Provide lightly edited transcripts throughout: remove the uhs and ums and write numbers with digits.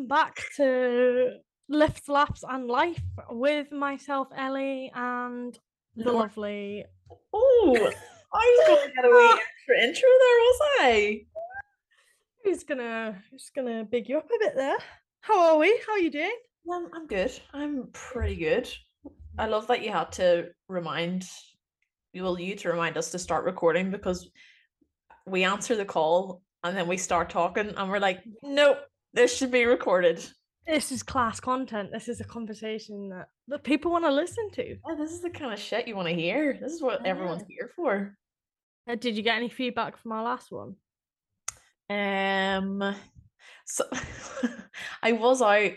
welcome back to Lifts, Laughs and Life with myself, Ellie, and the lovely... Oh, I was going to get a wee extra intro there, was I? Who's gonna big you up a bit there? How are we? How are you doing? I'm good. I'm pretty good. I love that you had to remind us to start recording, because we answer the call and then we start talking and we're like, nope, this should be recorded. This is class content. This is a conversation that the people want to listen to. Oh, this is the kind of shit you want to hear. This is what everyone's here for. Did you get any feedback from our last one? So I was out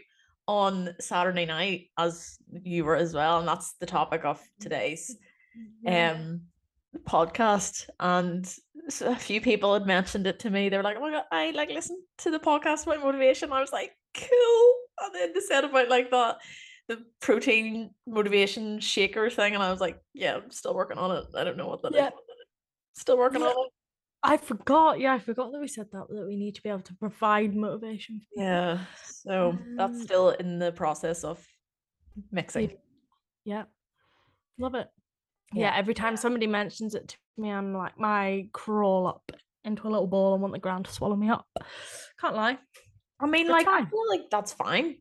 on Saturday night, as you were as well, and that's the topic of today's podcast. And so a few people had mentioned it to me. They were like, "Oh my god, I listen to the podcast about motivation." I was like, "Cool." And then they said about the protein motivation shaker thing, and I was like, "Yeah, I'm still working on it. I don't know what that is. Still working on it." I forgot that we said that we need to be able to provide motivation for people. Yeah, so that's still in the process of mixing. Yeah, love it. Yeah, every time somebody mentions it to me, I'm like, I crawl up into a little ball and want the ground to swallow me up. Can't lie. I mean, I feel like that's fine.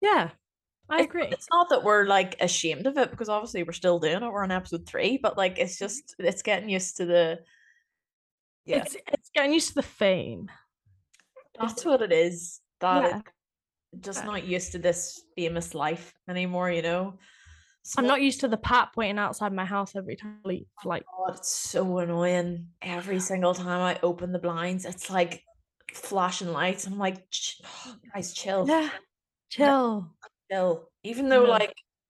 Yeah, I agree. It's not that we're ashamed of it, because obviously we're still doing it. We're on episode 3, but it's just, it's getting used to the... Yeah. It's getting used to the fame. That's what it is. Just not used to this famous life anymore, you know? So, I'm not used to the pap waiting outside my house every time I leave. God, it's so annoying. Every single time I open the blinds, it's like flashing lights. I'm like, guys, chill. Yeah. Chill. Even though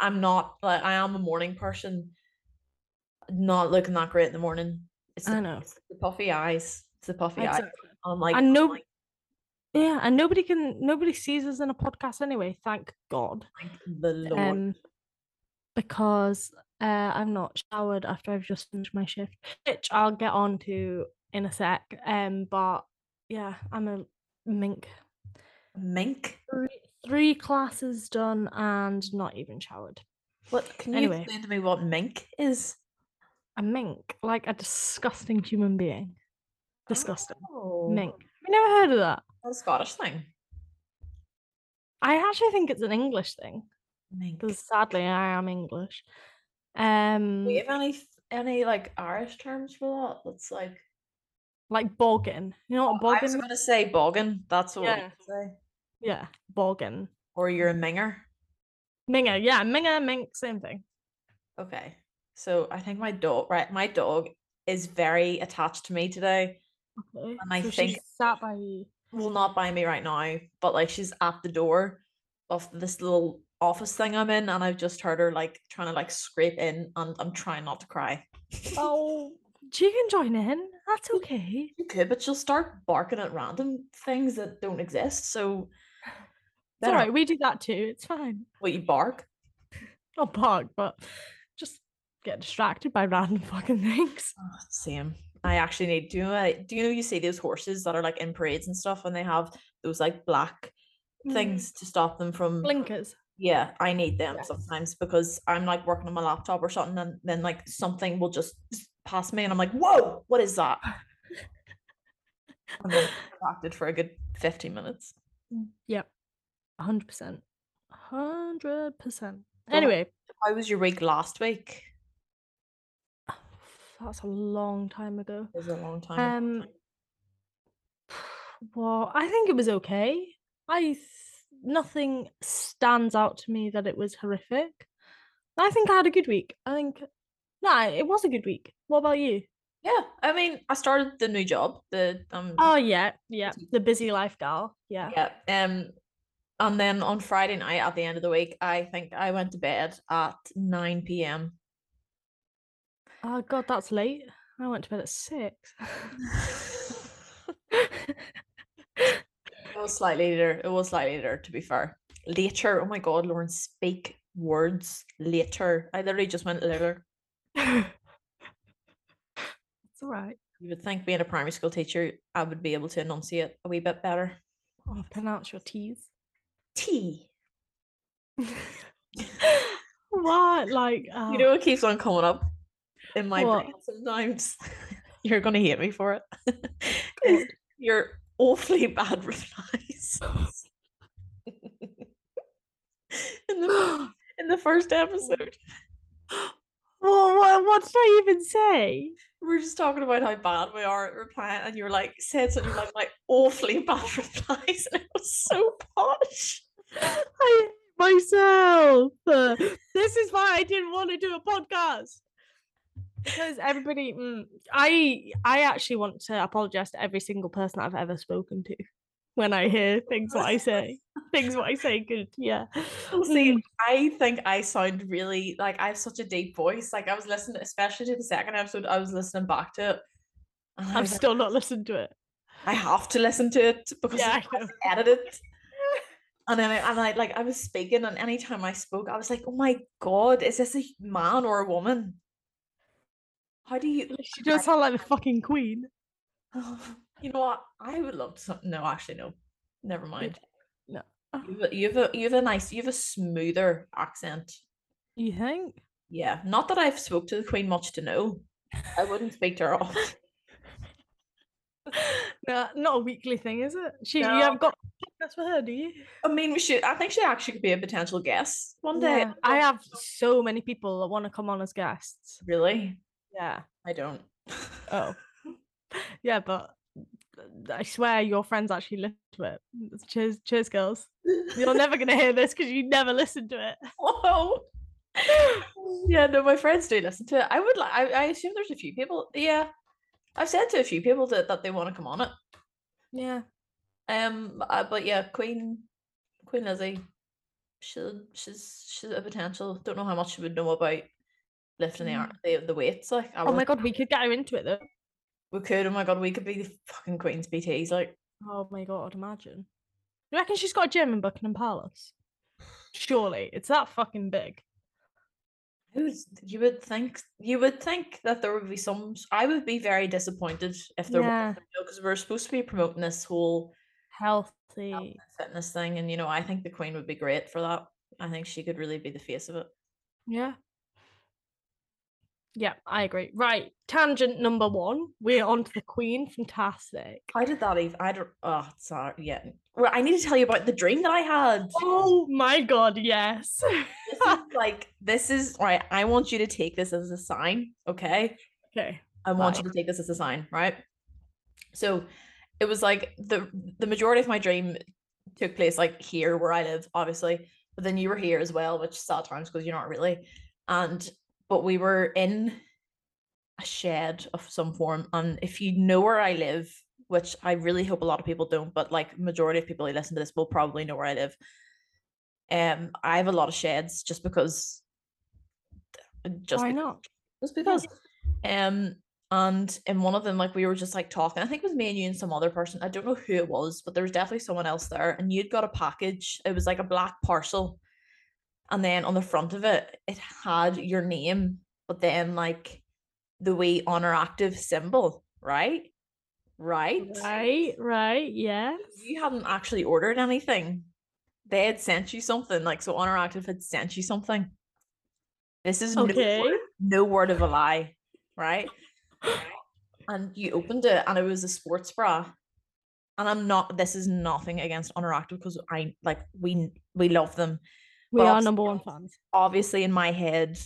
I'm not, I am a morning person, not looking that great in the morning. I know. It's the puffy eyes. Eyes. And nobody sees us in a podcast anyway. Thank God. Thank the Lord. Because I've not showered after I've just finished my shift, which I'll get on to in a sec. But yeah, I'm a mink. Three classes done and not even showered. Can you explain to me what mink is? A mink, like a disgusting human being. Disgusting. Oh. Mink. We never heard of that. That's a Scottish thing. I actually think it's an English thing. Mink. Because sadly, I am English. Do you have any Irish terms for that? That's like boggin. You know what boggin? I was going to say boggin. That's what I was going to say. Yeah, boggin. Or you're a minger. Minger, yeah, minger, mink, same thing. Okay. So I think my dog is very attached to me today. Okay. And I think she's sat by you. Well, not by me right now, but she's at the door of this little office thing I'm in, and I've just heard her trying to scrape in, and I'm trying not to cry. Oh, she can join in. That's okay. You could, but she'll start barking at random things that don't exist. So it's all right. We do that too. It's fine. Well, you bark? I'll bark, but just get distracted by random fucking things. Oh, same. I actually need to. Do you know you see those horses that are in parades and stuff, and they have those black things to stop them from blinkers? Yeah, I need them sometimes, because I'm working on my laptop or something, and then something will just pass me, and I'm like, "Whoa, what is that?" I'm distracted for a good 15 minutes. Yep, 100%. Anyway, how was your week last week? That's a long time ago. It was a long time ago. Well, I think it was okay. Nothing stands out to me that it was horrific. I think I had a good week. It was a good week. What about you? Yeah, I mean, I started the new job. The busy life gal. Yeah. And then on Friday night at the end of the week, I think I went to bed at 9 p.m. Oh god, that's late. I went to bed at 6. It was slightly later, to be fair. Later. Oh my god, Lauren, speak words. Later. I literally just went later. It's alright. You would think being a primary school teacher, I would be able to enunciate a wee bit better. I'll pronounce your T's. tea. What? Like, you know what keeps on coming up in my brain sometimes? You're going to hate me for it. Your awfully bad replies. in the first episode. Well, what did I even say? We're just talking about how bad we are at replying, and you were like, said something like my awfully bad replies, and it was so posh. I myself. This is why I didn't want to do a podcast. Because everybody, I actually want to apologize to every single person I've ever spoken to when I hear things what I say. Things what I say good, yeah. See, I think I sound really, like, I have such a deep voice. Like, I was listening, especially to the second episode, I was listening back to it. I've still not listened to it. I have to listen to it because I have to edit it. And then I was speaking, and anytime I spoke, I was like, oh my God, is this a man or a woman? How do you... She does sound like the fucking queen. You know what? I would love to... No, actually, no. Never mind. No. You have a smoother accent. You think? Yeah. Not that I've spoke to the queen much to know. I wouldn't speak to her often. No, not a weekly thing, is it? You have got a podcast for her, do you? I mean, I think she actually could be a potential guest one day. Yeah. I have so many people that want to come on as guests. Really? Yeah, I don't. Oh, yeah, but I swear your friends actually listen to it. Cheers, girls. You're never gonna hear this because you never listened to it. Whoa. Yeah, no, my friends do listen to it. I would like. I assume there's a few people. Yeah, I've said to a few people that they want to come on it. Yeah. But yeah, Queen Lizzie, she's a potential. Don't know how much she would know about lifting the weights, like. Oh my God, we could get her into it though. We could. Oh my God, we could be the fucking Queen's PTs, like. Oh my God, imagine. You reckon she's got a gym in Buckingham Palace? Surely, it's that fucking big. You would think that there would be some. I would be very disappointed if there were, because we're supposed to be promoting this whole healthy fitness thing, and I think the Queen would be great for that. I think she could really be the face of it. Yeah. Yeah, I agree. Right, tangent number 1. We're on to the Queen. Fantastic. How did that even? I don't. Oh, sorry. Yeah. Well, I need to tell you about the dream that I had. Oh my God, yes. This is right. I want you to take this as a sign. Okay. Okay. I want you to take this as a sign. Right. So, it was like the majority of my dream took place like here where I live, obviously, but then you were here as well, which sad times because you're not really, But we were in a shed of some form. And if you know where I live, which I really hope a lot of people don't, but like majority of people who listen to this will probably know where I live. I have a lot of sheds just because. Why not? Just because. And in one of them, like we were just like talking. I think it was me and you and some other person. I don't know who it was, but there was definitely someone else there. And you'd got a package. It was like a black parcel. And then on the front of it, it had your name, but then like the wee Honor Active symbol, right? Right, yeah. You hadn't actually ordered anything. They had sent you something, like, so Honor Active had sent you something. This is okay. No word of a lie, right? And you opened it and it was a sports bra. And this is nothing against Honor Active because we love them. We are number one fans. Obviously, in my head,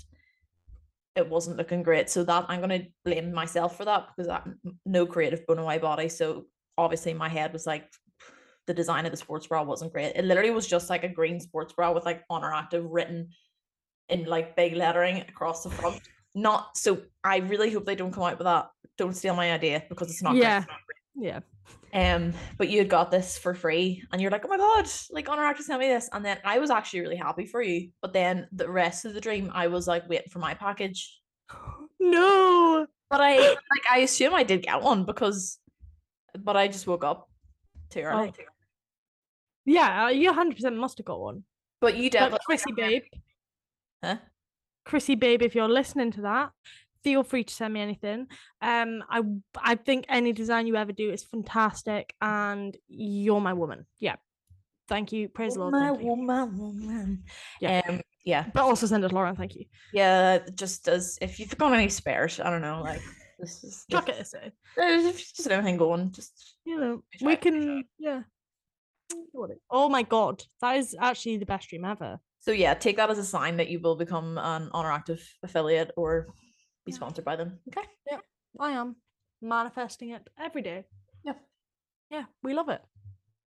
it wasn't looking great. So that I'm going to blame myself for that because I'm no creative bone in my body. So obviously, my head was like, the design of the sports bra wasn't great. It literally was just like a green sports bra with like Honor Active written in like big lettering across the front. So I really hope they don't come out with that. Don't steal my idea because it's not great. Yeah. But you had got this for free and you're like, oh my God, like Honor Active sent me this. And then I was actually really happy for you. But then the rest of the dream, I was like waiting for my package. No. But I assume I did get one but I just woke up too early. Oh. Yeah, you 100% must have got one. But you definitely. But Chrissy Babe. Huh? Chrissy Babe, if you're listening to that, feel free to send me anything. I think any design you ever do is fantastic and you're my woman. Yeah. Thank you. Praise woman, Lord. Thank you. Woman. Yeah. Yeah. But also send it to Lauren. Thank you. Yeah. Just as if you've got any spares, I don't know. Like, this is. Chuck it aside. There's just everything going. Just, you know, we can. Yeah. Oh my God. That is actually the best dream ever. So, yeah, take that as a sign that you will become an Honor Active affiliate or be sponsored by them. Okay. Yeah. I am manifesting it every day. Yeah. Yeah. We love it.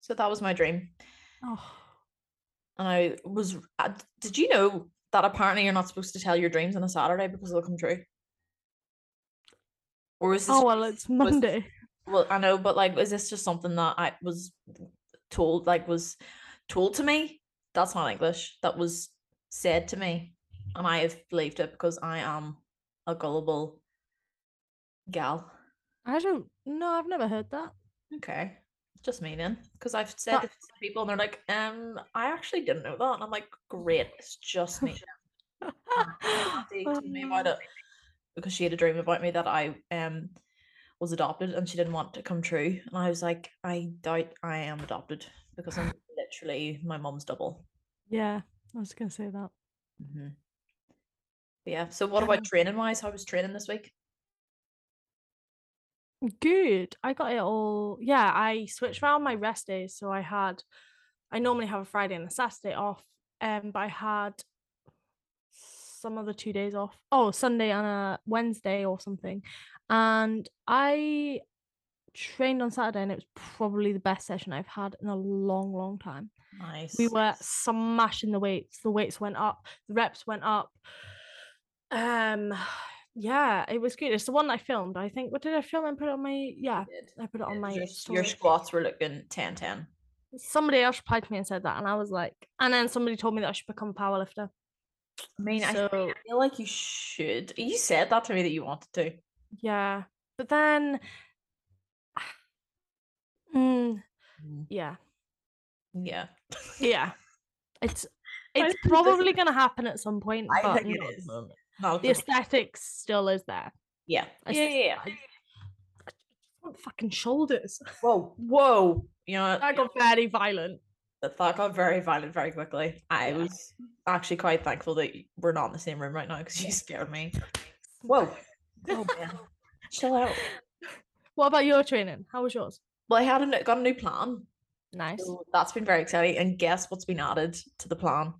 So, that was my dream. Oh. And I was, did you know that apparently you're not supposed to tell your dreams on a Saturday because they'll come true? Or is this? Oh, well, it's Monday. Well, I know, but like, is this just something that I was told, like, was told to me? That's not English. That was said to me. And I have believed it because I am a gullible gal. I don't know. I've never heard that. Okay. Just me then, because I've said it to some people and they're like, I actually didn't know that, and I'm like, great, it's just me. They told me about it because she had a dream about me that I was adopted and she didn't want to come true, and I was like, I doubt I am adopted because I'm literally my mom's double. Yeah, I was gonna say that. Mm-hmm. Yeah. So what about training wise? How was training this week? Good. I got it all. Yeah, I switched around my rest days, so I normally have a Friday and a Saturday off, but I had some other 2 days off. Oh, Sunday and a Wednesday or something. And I trained on Saturday, and it was probably the best session I've had in a long, long time. Nice. We were smashing the weights. The weights went up. The reps went up. Yeah, it was good. It's the one I filmed, I think. What did I film and put it on my... Yeah, I put it on my... Your squats were looking 10-10. Somebody else replied to me and said that, and I was like... And then somebody told me that I should become a powerlifter. I mean, so, I feel like you should. You said that to me that you wanted to. Yeah, but then... Yeah. Yeah. Yeah. It's probably going to happen at some point, but I think it is. No, the aesthetics still is there. Yeah. I want fucking shoulders. Whoa. You know, that got very violent. That got very violent very quickly. I was actually quite thankful that we're not in the same room right now because you scared me. Whoa. Oh, man. Chill out. What about your training? How was yours? Well, I had got a new plan. Nice. So that's been very exciting. And guess what's been added to the plan?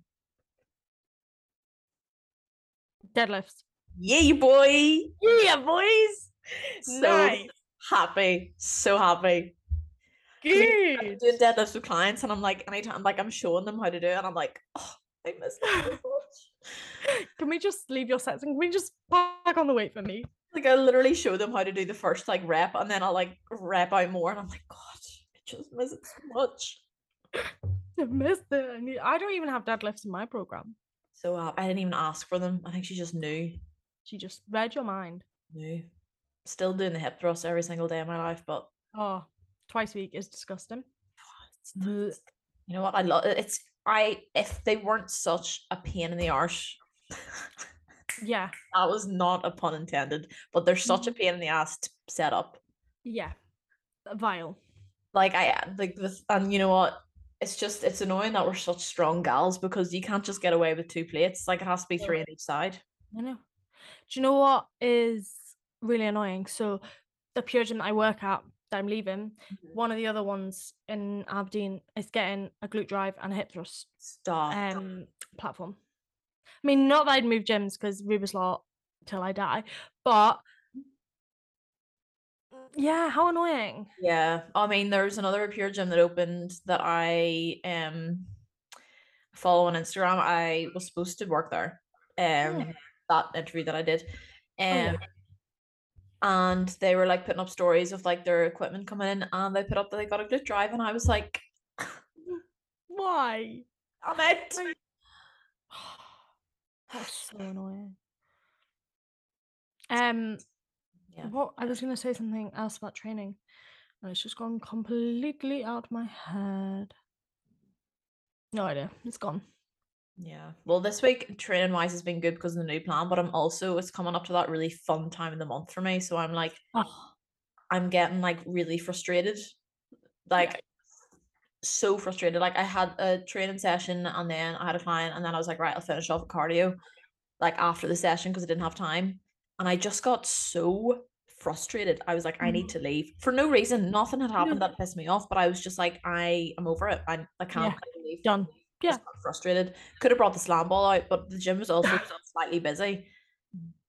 Deadlifts. Yeah, you boy. Yeah, boys. So nice. Happy. So happy. Good. I'm doing deadlifts with clients, and I'm like, anytime, like, I'm showing them how to do it, and I'm like, oh, I miss that so much. Can we just leave your sets and can we just pack on the weight for me? Like, I literally show them how to do the first, like, rep, and then I'll, like, rep out more, and I'm like, God, I just miss it so much. I missed it. I don't even have deadlifts in my program. So I didn't even ask for them. I think she just knew. She just read your mind. Knew. Still doing the hip thrust every single day of my life, but twice a week is disgusting. You know what? I love it. If they weren't such a pain in the arse. Yeah. That was not a pun intended, but they're such a pain in the ass to set up. Yeah. Vile. And you know what? It's annoying that we're such strong gals because you can't just get away with two plates. Like, it has to be three on each side. I know. Do you know what is really annoying? So the Pure Gym that I work at, that I'm leaving, one of the other ones in Aberdeen is getting a glute drive and a hip thrust platform. I mean, not that I'd move gyms because Ruber's Law till I die, but yeah, how annoying. Yeah, I mean, there's another Pure Gym that opened that I follow on Instagram. I was supposed to work there, that interview that I did, and they were like putting up stories of like their equipment coming in, and they put up that they got a glute drive, and I was like, why? I'm it. That's so annoying. Yeah. What I was gonna say something else about training, and it's just gone completely out of my head. No idea. It's gone. Yeah. Well, this week training wise has been good because of the new plan, but it's coming up to that really fun time of the month for me. So I'm like, I'm getting like really frustrated. Like so frustrated. Like I had a training session and then I had a client, and then I was like, right, I'll finish off with cardio like after the session because I didn't have time. And I just got so frustrated. I was like, I need to leave for no reason. Nothing had happened that pissed me off, but I was just like, I am over it. I can't leave. Done. Yeah. Just got frustrated. Could have brought the slam ball out, but the gym was also slightly busy.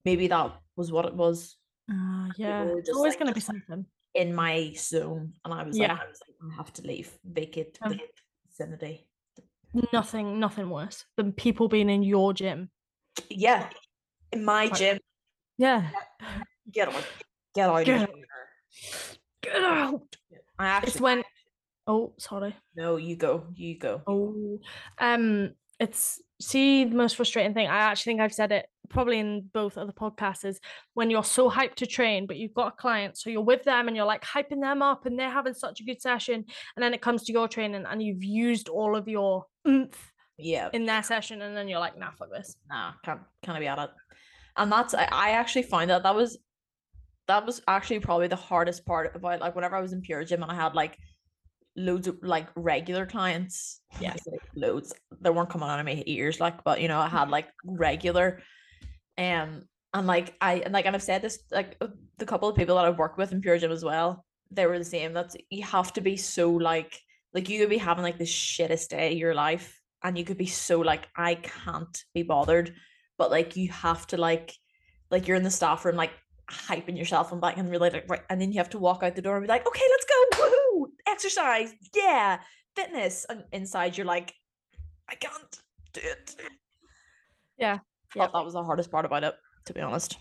Maybe that was what it was. Yeah. It's always like, going to be something. In my zone, and I was like, I have to leave, vacate the vicinity. Nothing worse than people being in your gym. Yeah, in my gym. Yeah, get out. I actually. It's when. Oh, sorry. No, you go. Oh, the most frustrating thing. I actually think I've said it probably in both other podcasts is when you're so hyped to train, but you've got a client, so you're with them and you're like hyping them up and they're having such a good session, and then it comes to your training and you've used all of your oomph in their session, and then you're like, nah, fuck this, can't be at it. And that's I actually find that was actually probably the hardest part about, like, whenever I was in Pure Gym and I had like loads of like regular clients, loads, they weren't coming out of my ears, like, but you know, I had like regular, and like I've said this, like the couple of people that I've worked with in Pure Gym as well, they were the same. That's, you have to be so like you could be having like the shittest day of your life and you could be so like, I can't be bothered, but like you have to like you're in the staff room like hyping yourself and like, and really like, right, and then you have to walk out the door and be like, okay, let's go, woohoo, exercise, yeah, fitness, and inside you're like, I can't do it. Yeah, that was the hardest part about it, to be honest.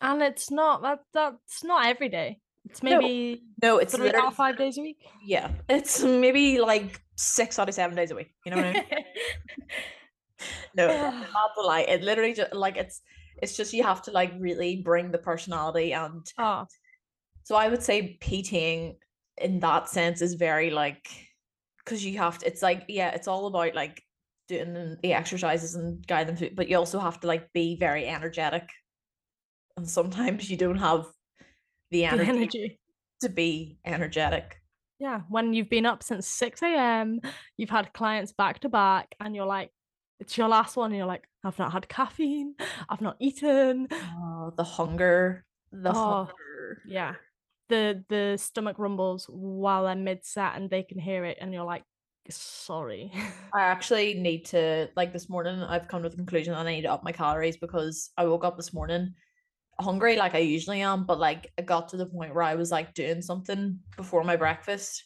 And it's not that's not every day. It's maybe it's 3 out of 5 days a week. Yeah, it's maybe like 6 out of 7 days a week. You know what I mean? No, not the lie. It literally just like it's just you have to like really bring the personality and. Oh. So I would say PTing in that sense is very like, because you have to. It's like it's all about like. Doing the exercises and guide them through, but you also have to like be very energetic, and sometimes you don't have the energy to be energetic. Yeah, when you've been up since 6 a.m, you've had clients back to back, and you're like, it's your last one, and you're like, I've not had caffeine, I've not eaten. Oh, the hunger. Yeah, the stomach rumbles while they're mid-set and they can hear it, and you're like, sorry. I actually need to, like, this morning I've come to the conclusion that I need to up my calories, because I woke up this morning hungry like I usually am, but like I got to the point where I was like doing something before my breakfast,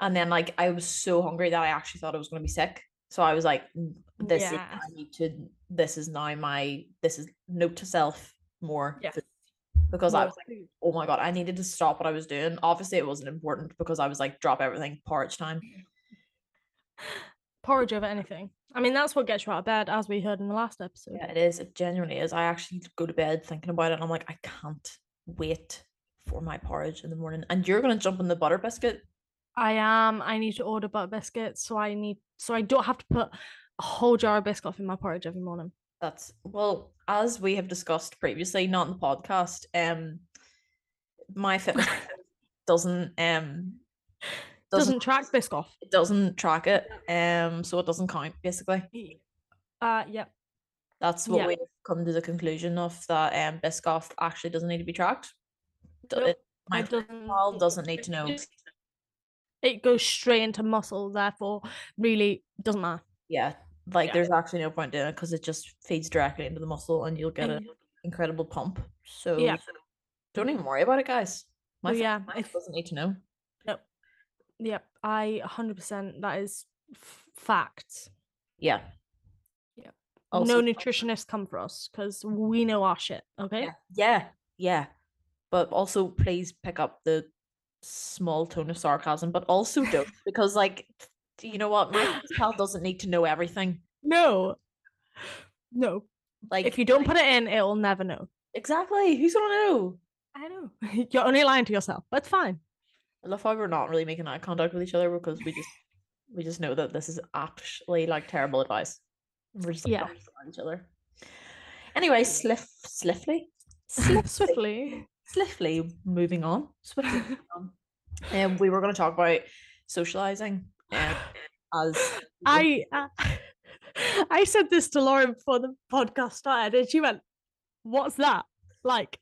and then like I was so hungry that I actually thought I was going to be sick, so I was like, this is note to self, more food. Because I was like, oh my god, I needed to stop what I was doing. Obviously it wasn't important because I was like, drop everything, porridge time. Porridge over anything. I mean, that's what gets you out of bed, as we heard in the last episode. Yeah, it is. It genuinely is. I actually go to bed thinking about it, and I'm like, I can't wait for my porridge in the morning. And you're gonna jump on the butter biscuit. I am. I need to order butter biscuits, so I don't have to put a whole jar of biscuit in my porridge every morning. That's, well, as we have discussed previously, not in the podcast. My fitness doesn't track Biscoff. It doesn't track it, so it doesn't count, basically. That's what we've come to the conclusion of, that Biscoff actually doesn't need to be tracked. Nope. My child doesn't need to know. It goes straight into muscle, therefore really doesn't matter. Yeah, like there's actually no point doing it because it just feeds directly into the muscle and you'll get an incredible pump. So don't even worry about it, guys. My doesn't need to know. Yep, I 100%, that is facts. Yeah. Yeah. Also, no nutritionists come for us because we know our shit, okay? Yeah. But also, please pick up the small tone of sarcasm, but also don't, because, like, you know what? My pal doesn't need to know everything. No. Like, if you don't put it in, it'll never know. Exactly. Who's going to know? I know. You're only lying to yourself. That's fine. I love how we're not really making eye contact with each other because we just know that this is actually like terrible advice. We're just like on each other. Anyway, swiftly moving on. And we were going to talk about socializing. As I said this to Lauren before the podcast started, and she went, "What's that?" Like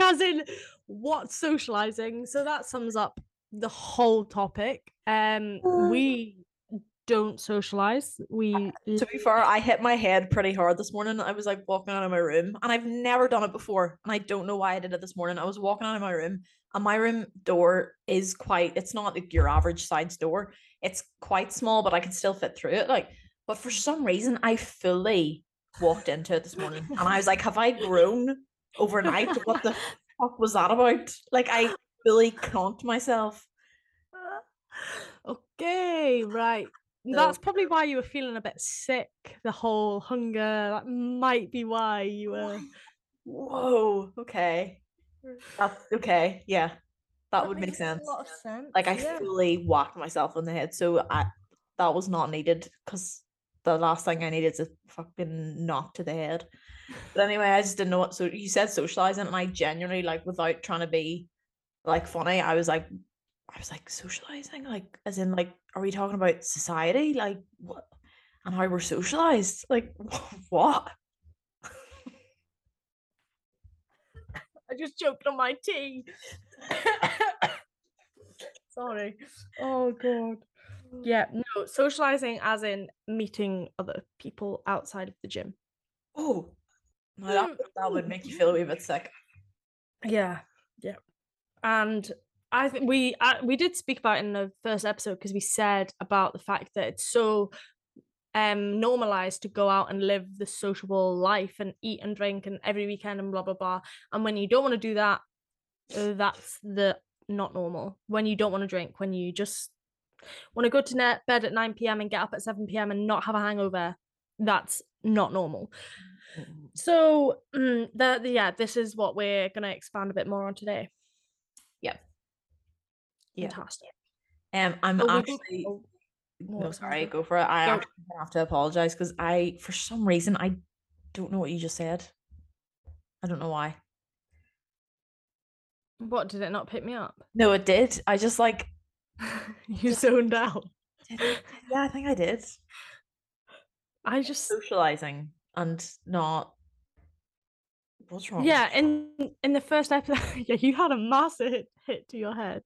as in, what's socializing? So that sums up the whole topic. We don't socialize. To be fair, I hit my head pretty hard this morning. I was like walking out of my room, and I've never done it before, and I don't know why I did it this morning. I was walking out of my room, and my room door is quite, it's not like your average size door. It's quite small, but I can still fit through it. But for some reason, I fully walked into it this morning, and I was like, have I grown overnight? What the fuck was that about? I fully conked myself. Okay, right. So that's probably why you were feeling a bit sick, the whole hunger. That might be why you were. Whoa, okay. That's okay. Yeah, that would make sense. I fully whacked myself on the head. So that was not needed, because the last thing I needed is a fucking knock to the head. But anyway, I just didn't know what. So you said socializing, and I genuinely, without trying to be funny, I was like socializing, as in, are we talking about society, what, and how we're socialized, what? I just choked on my tea. Sorry. Oh god. Yeah, no, socializing as in meeting other people outside of the gym. Oh, no, that would make you feel a wee bit sick. Yeah, and I think we did speak about it in the first episode, because we said about the fact that it's so normalized to go out and live the sociable life and eat and drink and every weekend and blah blah blah. And when you don't want to do that, that's the not normal. When you don't want to drink, when you just want to go to bed at 9 p.m. and get up at 7 p.m. and not have a hangover, that's not normal. So this is what we're going to expand a bit more on today. Yeah. Fantastic. Go for it. I actually have to apologize, because for some reason, I don't know what you just said. I don't know why. What, did it not pick me up? No, it did. I just you zoned out. Yeah, I think I did. I just socializing and not. What's wrong? Yeah, in the first episode, yeah, you had a massive hit to your head.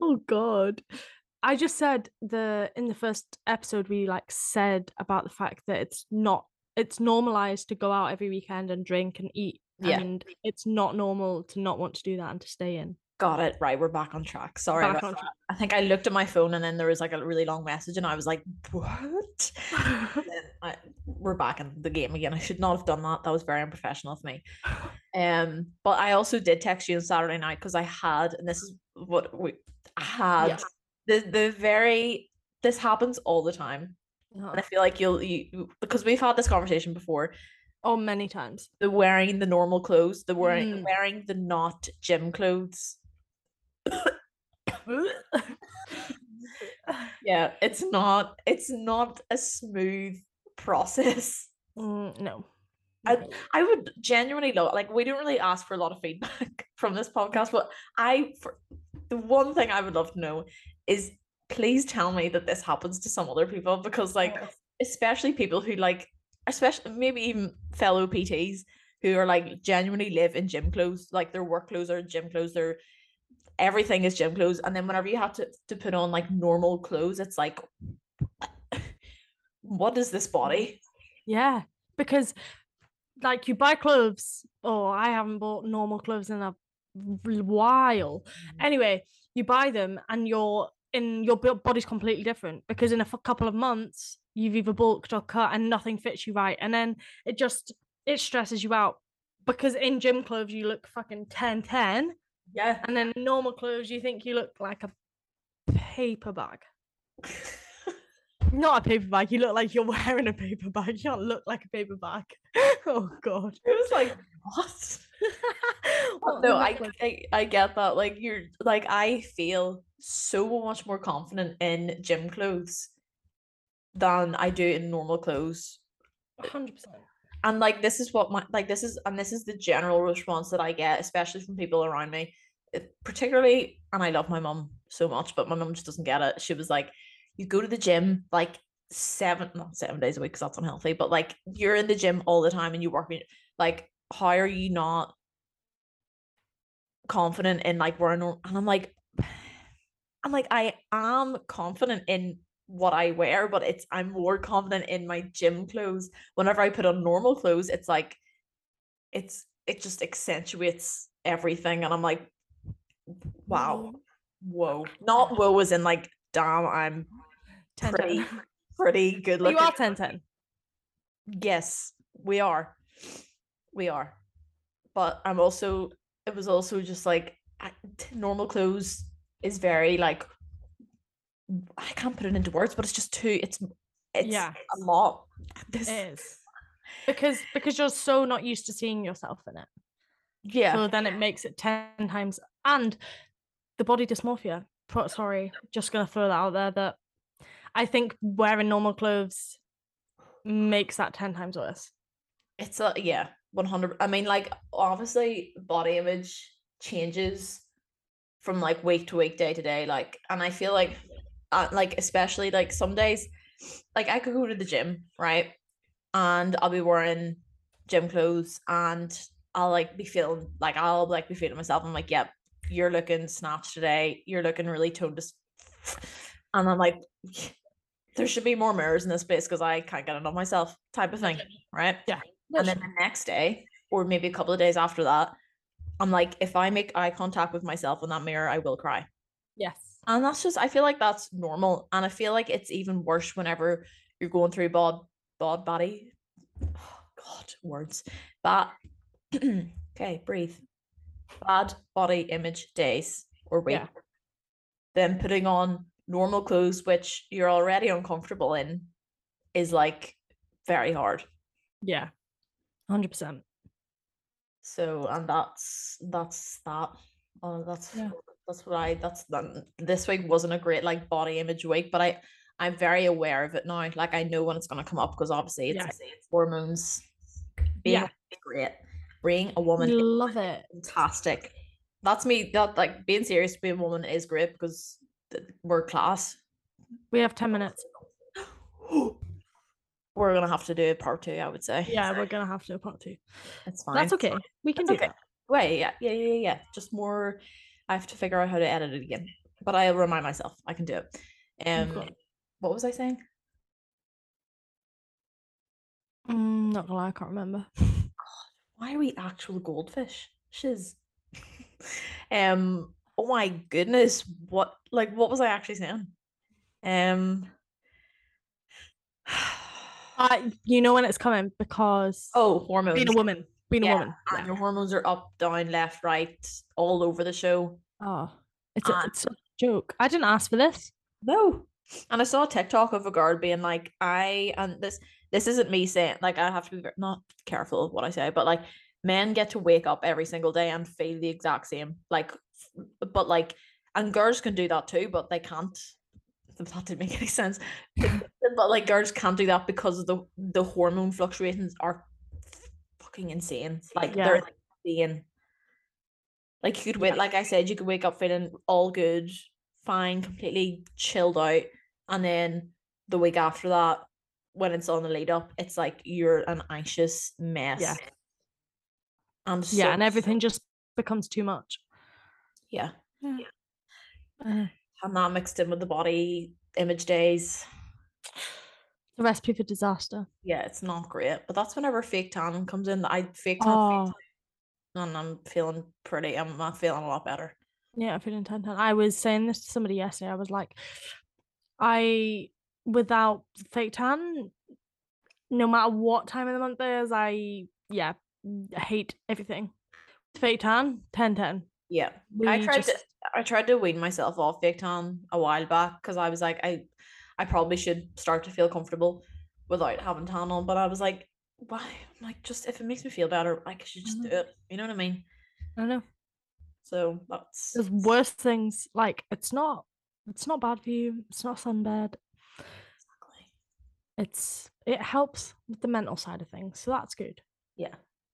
Oh god. I just said in the first episode we said about the fact that it's normalized to go out every weekend and drink and eat. Yeah. And it's not normal to not want to do that and to stay in. Got it. Right, we're back on track. Sorry about that. I think I looked at my phone and then there was a really long message and I was like, what? We're back in the game again. I should not have done that. That was very unprofessional of me. But I also did text you on Saturday night, because I had, and this is what we had, this happens all the time. Uh-huh. And I feel like you because we've had this conversation before. Oh, many times. The wearing the normal clothes, the wearing the not gym clothes. Yeah, it's not a smooth process. No. I would genuinely love it. We don't really ask for a lot of feedback from this podcast, but the one thing I would love to know is, please tell me that this happens to some other people, because especially people who especially maybe even fellow PTs who are genuinely live in gym clothes, their work clothes are gym clothes, their everything is gym clothes, and then whenever you have to put on normal clothes, it's what is this body? Yeah, because you buy clothes. Oh, I haven't bought normal clothes in a while. Anyway, you buy them and your body's completely different, because in a couple of months you've either bulked or cut and nothing fits you right, and then it stresses you out, because in gym clothes you look fucking 10-10. Yeah, and then normal clothes you think you look like a paper bag. Not a paper bag, you look like you're wearing a paper bag. You don't look like a paper bag. Oh god, it was what? No, I get that. I feel so much more confident in gym clothes than I do in normal clothes. 100%. And this is what this is the general response that I get, especially from people around me, particularly, and I love my mum so much, but my mum just doesn't get it. She was like, you go to the gym like not 7 days a week because that's unhealthy, but like you're in the gym all the time and you work, like how are you not confident in like wearing? And I'm like I am confident in what I wear, but I'm more confident in my gym clothes. Whenever I put on normal clothes, it's like it just accentuates everything, and I'm like, wow, whoa. Not woe as in like, damn, I'm pretty good looking. You are 10-10. Yes, we are. But it was also just like, normal clothes is very like, I can't put it into words, but it's just too, it's yeah, a lot. It is. Because you're so not used to seeing yourself in it. Yeah. So then it makes it 10 times. And the body dysmorphia, sorry, just going to throw that out there, that I think wearing normal clothes makes that 10 times worse. It's a, yeah, 100. I mean, like, obviously body image changes from like week to week, day to day, like, and I feel like especially like some days, like I could go to the gym, right, and I'll be wearing gym clothes and I'll like be feeling like, I'll like be feeling myself. I'm like, yep, you're looking snatched today. You're looking really toned. And I'm like, there should be more mirrors in this space because I can't get it on myself, type of thing. Right. Yeah. And then the next day, or maybe a couple of days after that, I'm like, if I make eye contact with myself in that mirror, I will cry. Yes. And that's just, I feel like that's normal. And I feel like it's even worse whenever you're going through body. Oh, God, words. But okay, breathe. Bad body image days or week, yeah. Then putting on normal clothes which you're already uncomfortable in is like very hard. Yeah, 100%. So and that's that. Oh, that's yeah. That's this week wasn't a great like body image week, but I'm very aware of it now. Like I know when it's going to come up because obviously it's hormones. Being great. Being a woman, love it, fantastic. That's me. That like being serious, being a woman is great because we're class. We have 10 minutes. We're gonna have to do a part two, I would say. Yeah, we're gonna have to do a part two. That's fine. That's okay. We can do that. Wait, yeah. Just more. I have to figure out how to edit it again, but I'll remind myself I can do it. What was I saying? Not gonna lie, I can't remember. Why are we actual goldfish? Shiz. Oh my goodness. What was I actually saying? You know when it's coming because hormones. Being a woman. Yeah. And your hormones are up, down, left, right, all over the show. Oh, it's a joke. I didn't ask for this. No. And I saw a TikTok of a girl being like, this isn't me saying, like, I have to be not careful of what I say, but like men get to wake up every single day and feel the exact same, like, but like, and girls can do that too, but they can't. That didn't make any sense. But like girls can't do that because of the hormone fluctuations are fucking insane. Like they're like insane. Like you could wait, like I said, you could wake up feeling all good, fine, completely chilled out, and then the week after that, when it's on the lead up, it's like you're an anxious mess. Yeah. And everything just becomes too much. Yeah. And that mixed in with the body image days. The recipe for disaster. Yeah, it's not great. But that's whenever fake tan comes in. I fake tan, and I'm feeling pretty. I'm feeling a lot better. Yeah, I'm feeling 10. I was saying this to somebody yesterday. I was like, without fake tan, no matter what time of the month it is, I hate everything. Fake tan, 10-10. Yeah. I tried to wean myself off fake tan a while back because I was like, I probably should start to feel comfortable without having tan on, but I was like, why? I'm like, just if it makes me feel better, I should just do it. You know what I mean? I know. So there's worse things. Like it's not bad for you. It's not sunbed. It helps with the mental side of things, so that's good.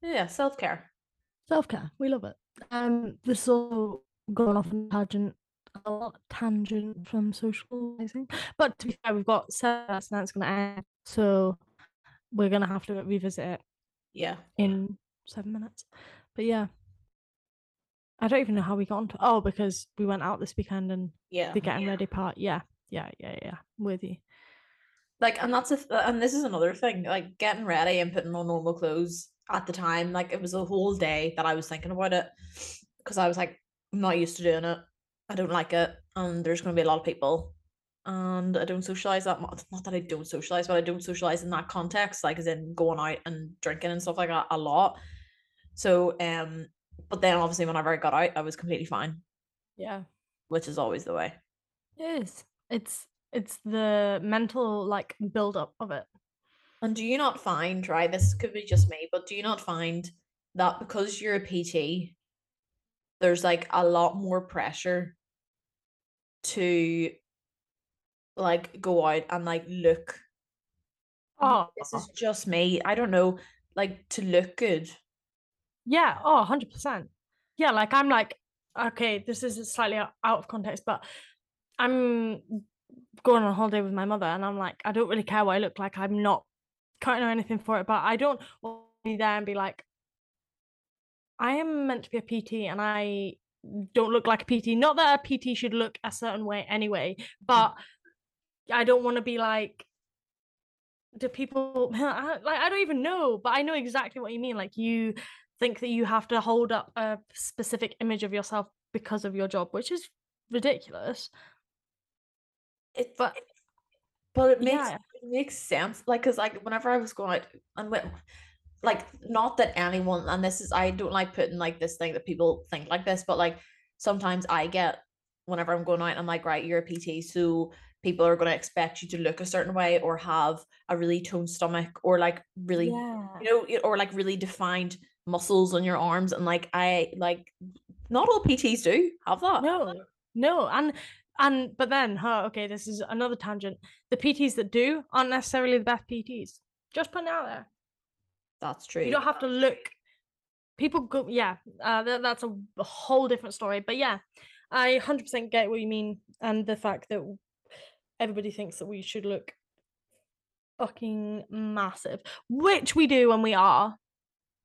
Yeah, self-care. We love it. This is all gone off on a tangent from socializing, but to be fair, we've got 7 months and that's going to end, so we're going to have to revisit it in 7 minutes. But yeah, I don't even know how we got on to because we went out this weekend and the getting ready part. Yeah with you, like, and that's and this is another thing, like getting ready and putting on normal clothes at the time, like it was a whole day that I was thinking about it, because I was like, I'm not used to doing it, I don't like it, and there's going to be a lot of people, and I don't socialize that much. Not that I don't socialize, but I don't socialize in that context, like as in going out and drinking and stuff like that a lot. So but then obviously whenever I got out, I was completely fine, which is always the way. Yes, it's the mental, like, build up of it. And do you not find, right, this could be just me, but do you not find that because you're a PT, there's like a lot more pressure to like go out and like look, this is just me, I don't know, like to look good? 100%. Yeah, like I'm like, okay, this is slightly out of context, but I'm going on a holiday with my mother and I'm like, I don't really care what I look like, I'm not counting on anything for it, but I don't want to be there and be like, I am meant to be a PT and I don't look like a PT. Not that a PT should look a certain way anyway, but I don't want to be like, do people, like, I don't even know, but I know exactly what you mean. Like, you think that you have to hold up a specific image of yourself because of your job, which is ridiculous. But it makes sense, like, because like whenever I was going out and went, like, not that anyone, and this is, I don't like putting like this thing that people think like this, but like sometimes I get, whenever I'm going out, I'm like, right, you're a PT, so people are going to expect you to look a certain way or have a really toned stomach or like really, you know, or like really defined muscles on your arms. And like, I like, not all PTs do have that. No. And but then, okay, this is another tangent. The PTs that do aren't necessarily the best PTs. Just putting it out there. That's true. You don't have to look. People go, that's a whole different story. But yeah, I 100% get what you mean, and the fact that everybody thinks that we should look fucking massive, which we do when we are.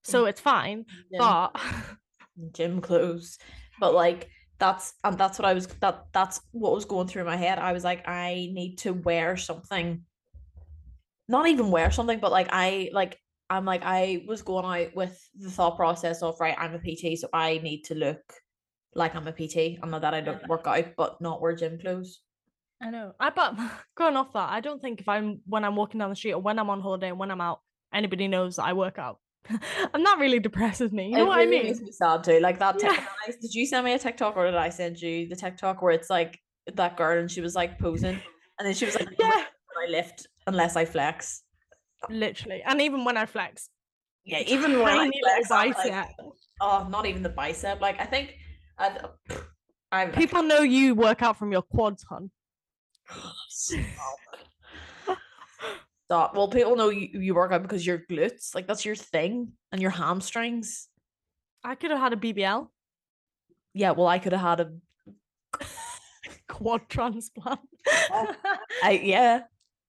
So it's fine, but gym clothes. But like, that's what was going through my head. I was like, I need to wear something. Not even wear something, but like I was going out with the thought process of, right, I'm a PT, so I need to look like I'm a PT. I know that I don't work out, but not wear gym clothes. I know. But going off that, I don't think if when I'm walking down the street or when I'm on holiday and when I'm out, anybody knows that I work out. And that really depresses me. You know what I mean? It makes me sad too. Like that. Did you send me a TikTok, or did I send you the TikTok where it's like that girl and she was like posing, and then she was like, I lift unless I flex. Literally, and even when I flex, even when I flex, bicep. Like, not even the bicep. Like, I think I'm people know you work out from your quads, hun. Stop. Well, people know you work out because your glutes, like that's your thing, and your hamstrings. I could have had a BBL. Yeah, well, I could have had a quad transplant.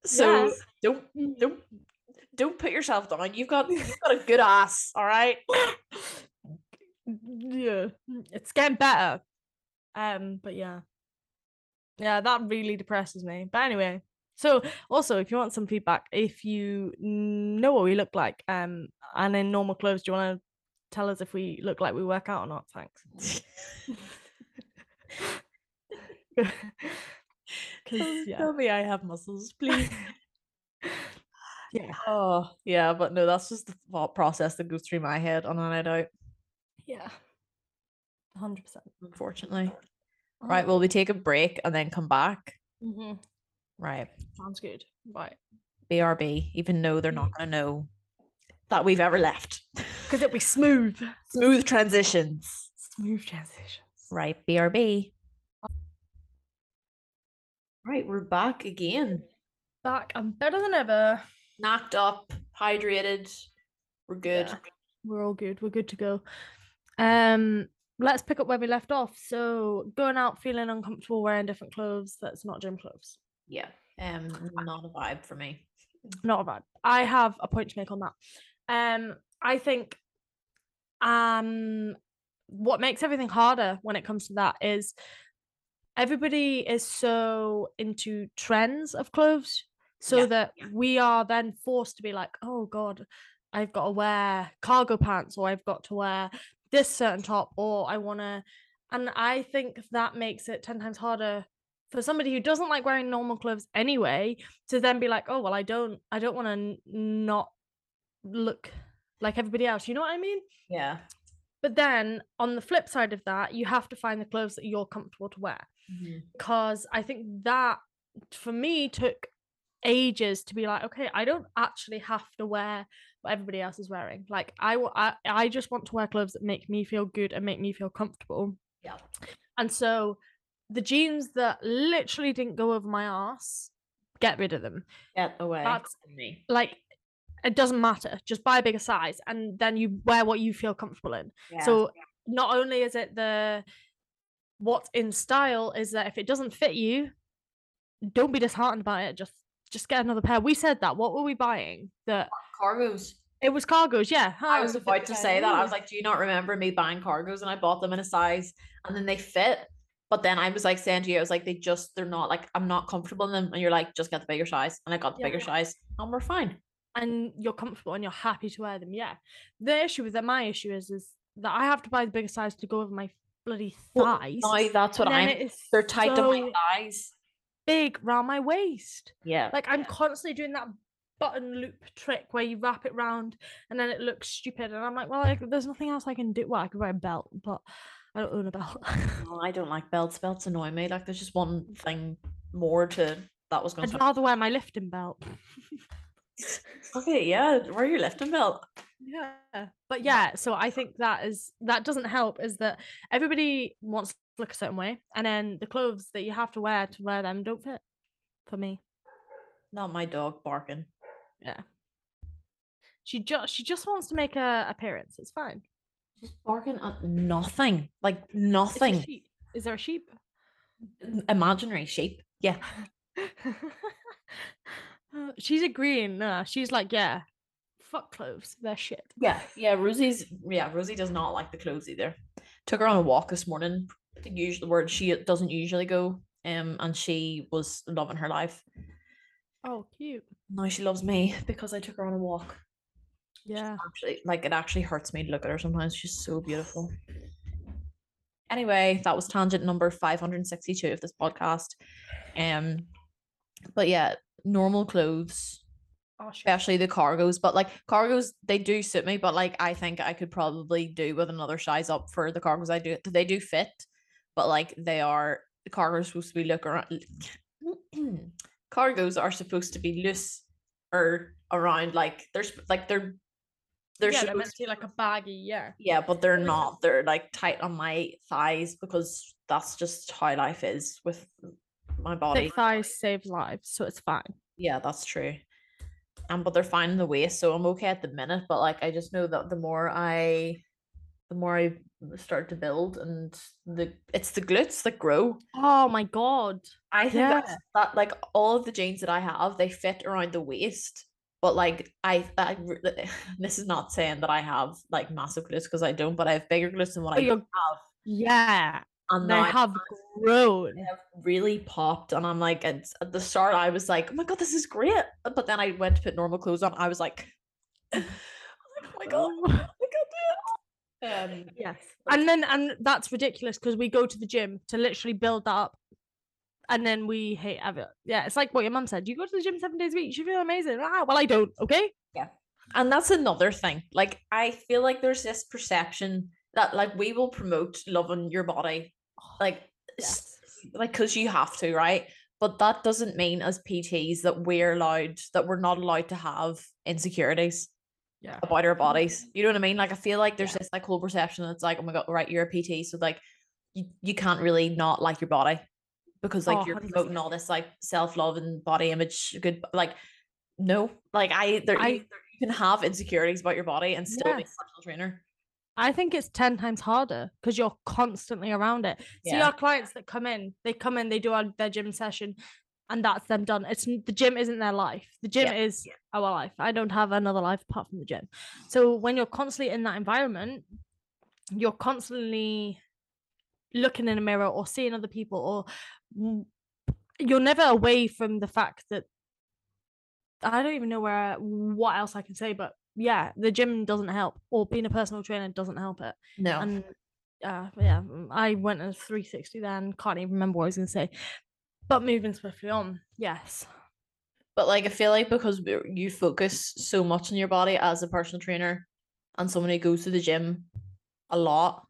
So don't put yourself down. You've got a good ass, all right? Yeah, it's getting better. But yeah, that really depresses me. But anyway, so also, if you want some feedback, if you know what we look like, and in normal clothes, do you want to tell us if we look like we work out or not? Thanks. Tell me I have muscles, please. But no, that's just the thought process that goes through my head on a night out. 100%, unfortunately. Right, well, we take a break and then come back. Right, sounds good. Right, brb, even though they're not gonna know that we've ever left, because it'll be smooth transitions. Right, brb. Right, we're back again. Back, I'm better than ever. Knocked up, hydrated. We're good. We're all good. We're good to go. let's pick up where we left off. So going out feeling uncomfortable wearing different clothes that's not gym clothes. Yeah. Not a vibe for me. Not a vibe. I have a point to make on that. I think what makes everything harder when it comes to that is everybody is so into trends of clothes, so that we are then forced to be like, oh God, I've got to wear cargo pants, or I've got to wear this certain top, or I want to. And I think that makes it 10 times harder for somebody who doesn't like wearing normal clothes anyway to then be like, oh, well, I don't want to not look like everybody else. You know what I mean? Yeah. But then on the flip side of that, you have to find the clothes that you're comfortable to wear. Mm-hmm. Because I think that for me took ages to be like, okay, I don't actually have to wear what everybody else is wearing. Like I just want to wear clothes that make me feel good and make me feel comfortable. Yeah. And so the jeans that literally didn't go over my ass, get rid of them. Get away. That's me. Like, it doesn't matter. Just buy a bigger size and then you wear what you feel comfortable in. Yeah. So not only is it the what's in style, is that if it doesn't fit you, don't be disheartened by it. Just get another pair. We said that. What were we buying? The cargos. It was cargos, yeah. I was about to say that. I was like, do you not remember me buying cargos? And I bought them in a size and then they fit. But then I was like saying to you, I was like, they're not like, I'm not comfortable in them. And you're like, just get the bigger size. And I got the bigger size and we're fine. And you're comfortable and you're happy to wear them. Yeah. The issue with that, my issue is that I have to buy the bigger size to go over my bloody thighs. Well, no, that's what I'm, they're tight to my thighs. Big round my waist. Yeah. Like I'm constantly doing that button loop trick where you wrap it round and then it looks stupid. And I'm like, well, there's nothing else I can do. Well, I could wear a belt, but I don't own a belt. No, I don't like belts. Belts annoy me. Like there's just one thing more to that was going to. I'd rather wear my lifting belt. Okay, yeah, wear your lifting belt. Yeah, but yeah, so I think that doesn't help. Is that everybody wants to look a certain way, and then the clothes that you have to wear them don't fit. For me, not my dog barking. Yeah, she just wants to make a appearance. It's fine. Just barking at nothing, like nothing. Is there a sheep? Imaginary sheep. Yeah. She's agreeing. Nah, she's like, yeah, fuck clothes. They're shit. Yeah. Rosie does not like the clothes either. Took her on a walk this morning. The word she doesn't usually go. And she was loving her life. Oh, cute. Now she loves me because I took her on a walk. Yeah, actually, like it actually hurts me to look at her sometimes. She's so beautiful. Anyway, that was tangent number 562 of this podcast. But yeah, normal clothes, especially the cargos. But like cargos, they do suit me. But like, I think I could probably do with another size up for the cargos. I do. They do fit, but like the cargos are supposed to be look around. Cargos are supposed to be loose or around. Like there's like they're yeah, supposed to be like a baggy, yeah, but they're not. They're like tight on my thighs because that's just how life is with my body. Thick thighs save lives, so it's fine. Yeah, that's true. But they're fine in the waist, so I'm okay at the minute. But like, I just know that the more I start to build, and it's the glutes that grow. Oh my God! I think that like all of the jeans that I have, they fit around the waist. But like I this is not saying that I have like massive glutes because I don't, but I have bigger glutes than what I have. Yeah, and they have grown. They have really popped, and I'm like, at the start I was like, oh my God, this is great. But then I went to put normal clothes on. I was like, oh my God, I can't do it. Yes, and that's ridiculous because we go to the gym to literally build that up. And then we hate it. Yeah, it's like what your mum said. You go to the gym 7 days a week. You should feel amazing. Well, I don't. Okay. Yeah. And that's another thing. Like, I feel like there's this perception that like we will promote loving your body, like, yes. Like because you have to, right? But that doesn't mean as PTs that we're not allowed to have insecurities. Yeah. About our bodies. You know what I mean? Like, I feel like there's this like whole perception that's like, oh my God, right? You're a PT, so like you can't really not like your body. Because like you're promoting all this like self-love and body image good, like no, like you can have insecurities about your body and still be a personal trainer. I think it's 10 times harder because you're constantly around it. Yeah. So our clients that come in, they do their gym session and that's them done. The gym isn't their life. The gym is our life. I don't have another life apart from the gym. So when you're constantly in that environment, you're constantly looking in a mirror or seeing other people, or you're never away from the fact that I don't even know what else I can say, but yeah, the gym doesn't help, or being a personal trainer doesn't help it. No. And I went a 360 then, can't even remember what I was going to say. But moving swiftly on, yes. But like, I feel like because you focus so much on your body as a personal trainer and someone who goes to the gym a lot,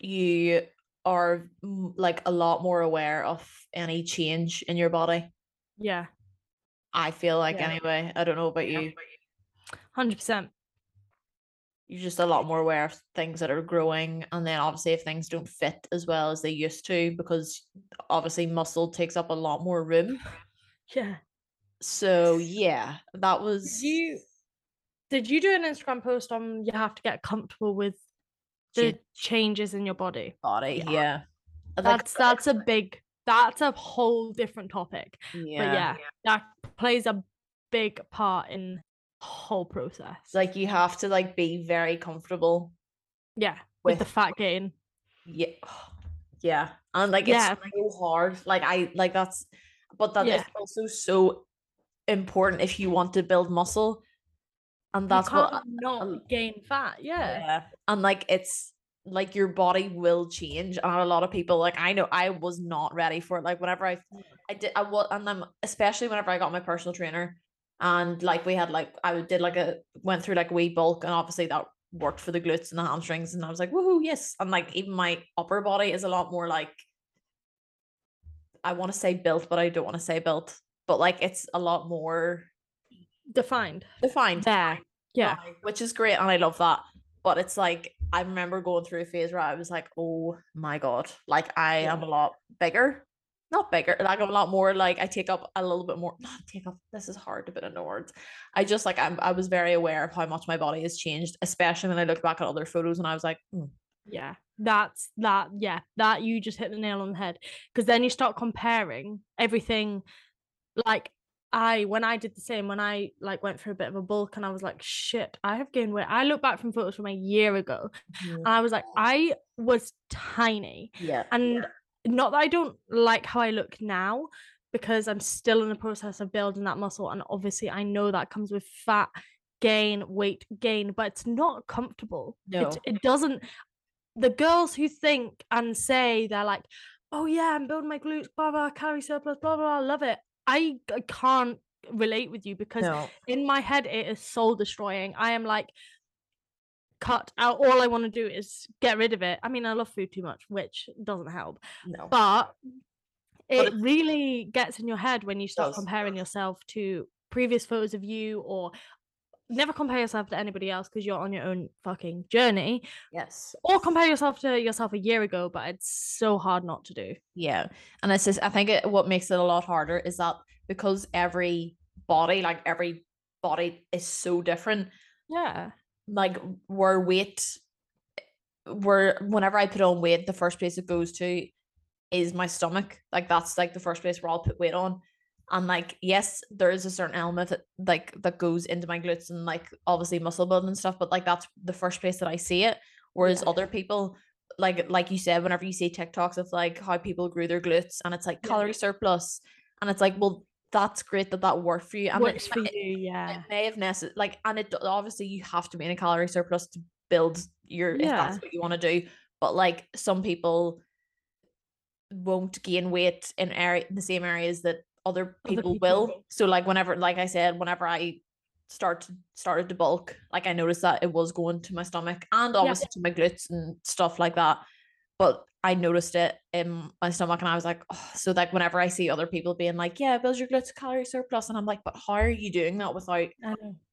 you are like a lot more aware of any change in your body. Yeah. I feel like anyway, I don't know about you. 100%. You're just a lot more aware of things that are growing, and then obviously if things don't fit as well as they used to, because obviously muscle takes up a lot more room. Yeah. So yeah, that was. Did you do an Instagram post on you have to get comfortable with the changes in your body? Yeah. That's a whole different topic. Yeah. But yeah, that plays a big part in whole process. Like you have to like be very comfortable with the fat gain. And like it's so hard, like I like that's, but that is also so important if you want to build muscle, and that's what not gain fat. And like it's like your body will change, and a lot of people, like I know I was not ready for it, like whenever especially whenever I got my personal trainer. And like we had like went through like a wee bulk, and obviously that worked for the glutes and the hamstrings, and I was like woohoo, yes. And like even my upper body is a lot more like, I want to say built, but I don't want to say built, but like it's a lot more defined there. Yeah, which is great, and I love that. But it's like I remember going through a phase where I was like, oh my god, like I am a lot bigger. Not bigger, like I'm a lot more, like I take up a little bit more. Not take up, this is hard to put into words. I just like I was very aware of how much my body has changed, especially when I look back at other photos, and I was like, that you just hit the nail on the head, because then you start comparing everything. Like when I did the same, when I like went through a bit of a bulk, and I was like, shit, I have gained weight. I look back from photos from a year ago, and I was like, I was tiny, not that I don't like how I look now, because I'm still in the process of building that muscle, and obviously I know that comes with fat gain, weight gain, but it's not comfortable. No, it doesn't. The girls who think and say they're like, oh yeah, I'm building my glutes, blah blah, calorie surplus, blah blah, I love it. I can't relate with you, because in my head it is soul destroying. I am like, cut out, all I want to do is get rid of it. I mean, I love food too much, which doesn't help. No. But it really gets in your head when you start comparing yourself to previous photos of you, or never compare yourself to anybody else, because you're on your own fucking journey. Yes. Or compare yourself to yourself a year ago, but it's so hard not to do. Yeah. And it's just, I think what makes it a lot harder is that because every body is so different. Yeah. Like whenever I put on weight, the first place it goes to is my stomach. Like that's like the first place where I'll put weight on. And like, yes, there is a certain element that goes into my glutes and like obviously muscle building and stuff, but like that's the first place that I see it. Whereas other people, like you said, whenever you see TikToks of like how people grew their glutes, and it's like calorie surplus, and it's like, well, that's great that worked for you. And works for you, yeah. It may have like, and it obviously you have to be in a calorie surplus to build your, if that's what you want to do. But like some people won't gain weight in the same areas that other people will. So like whenever I started to bulk, like I noticed that it was going to my stomach and obviously to my glutes and stuff like that. But I noticed it in my stomach, and I was like, oh. So like whenever I see other people being like, yeah, build your glutes, calorie surplus, and I'm like, but how are you doing that without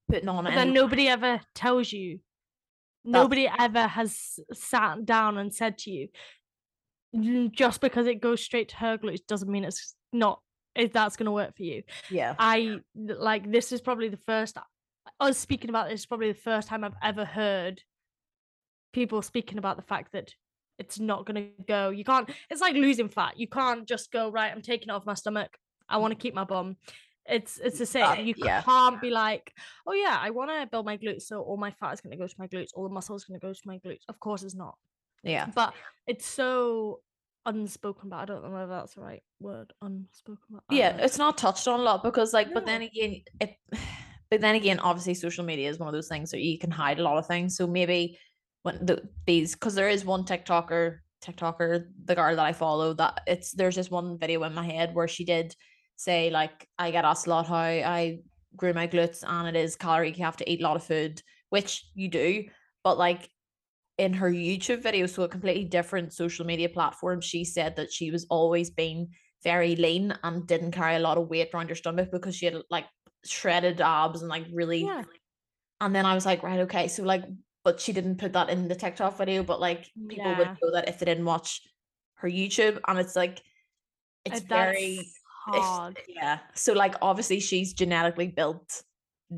putting on it? Then nobody ever tells you. Nobody ever has sat down and said to you, just because it goes straight to her glutes doesn't mean it's not, if that's going to work for you. Yeah. This is probably the first time I've ever heard people speaking about the fact that it's not going to go. You can't, it's like losing fat. You can't just go, right, I'm taking it off my stomach. I want to keep my bum. It's the same. Can't be like, oh yeah, I want to build my glutes, so all my fat is going to go to my glutes, all the muscle is going to go to my glutes. Of course it's not. Yeah. But it's so unspoken about. I don't know whether that's the right word, unspoken about. Yeah, it's not touched on a lot because like, but then again, obviously social media is one of those things that you can hide a lot of things. So maybe when because there is one TikToker, the girl that I follow, that there's just one video in my head where she did say, like, I get asked a lot how I grew my glutes, and it is calorie, you have to eat a lot of food, which you do, but like in her YouTube video, so a completely different social media platform, she said that she was always being very lean and didn't carry a lot of weight around her stomach because she had like shredded abs and like really, and then I was like, right, okay, so like, but she didn't put that in the TikTok video, but like people would know that if they didn't watch her YouTube, and it's like, it's very hard. So like, obviously she's genetically built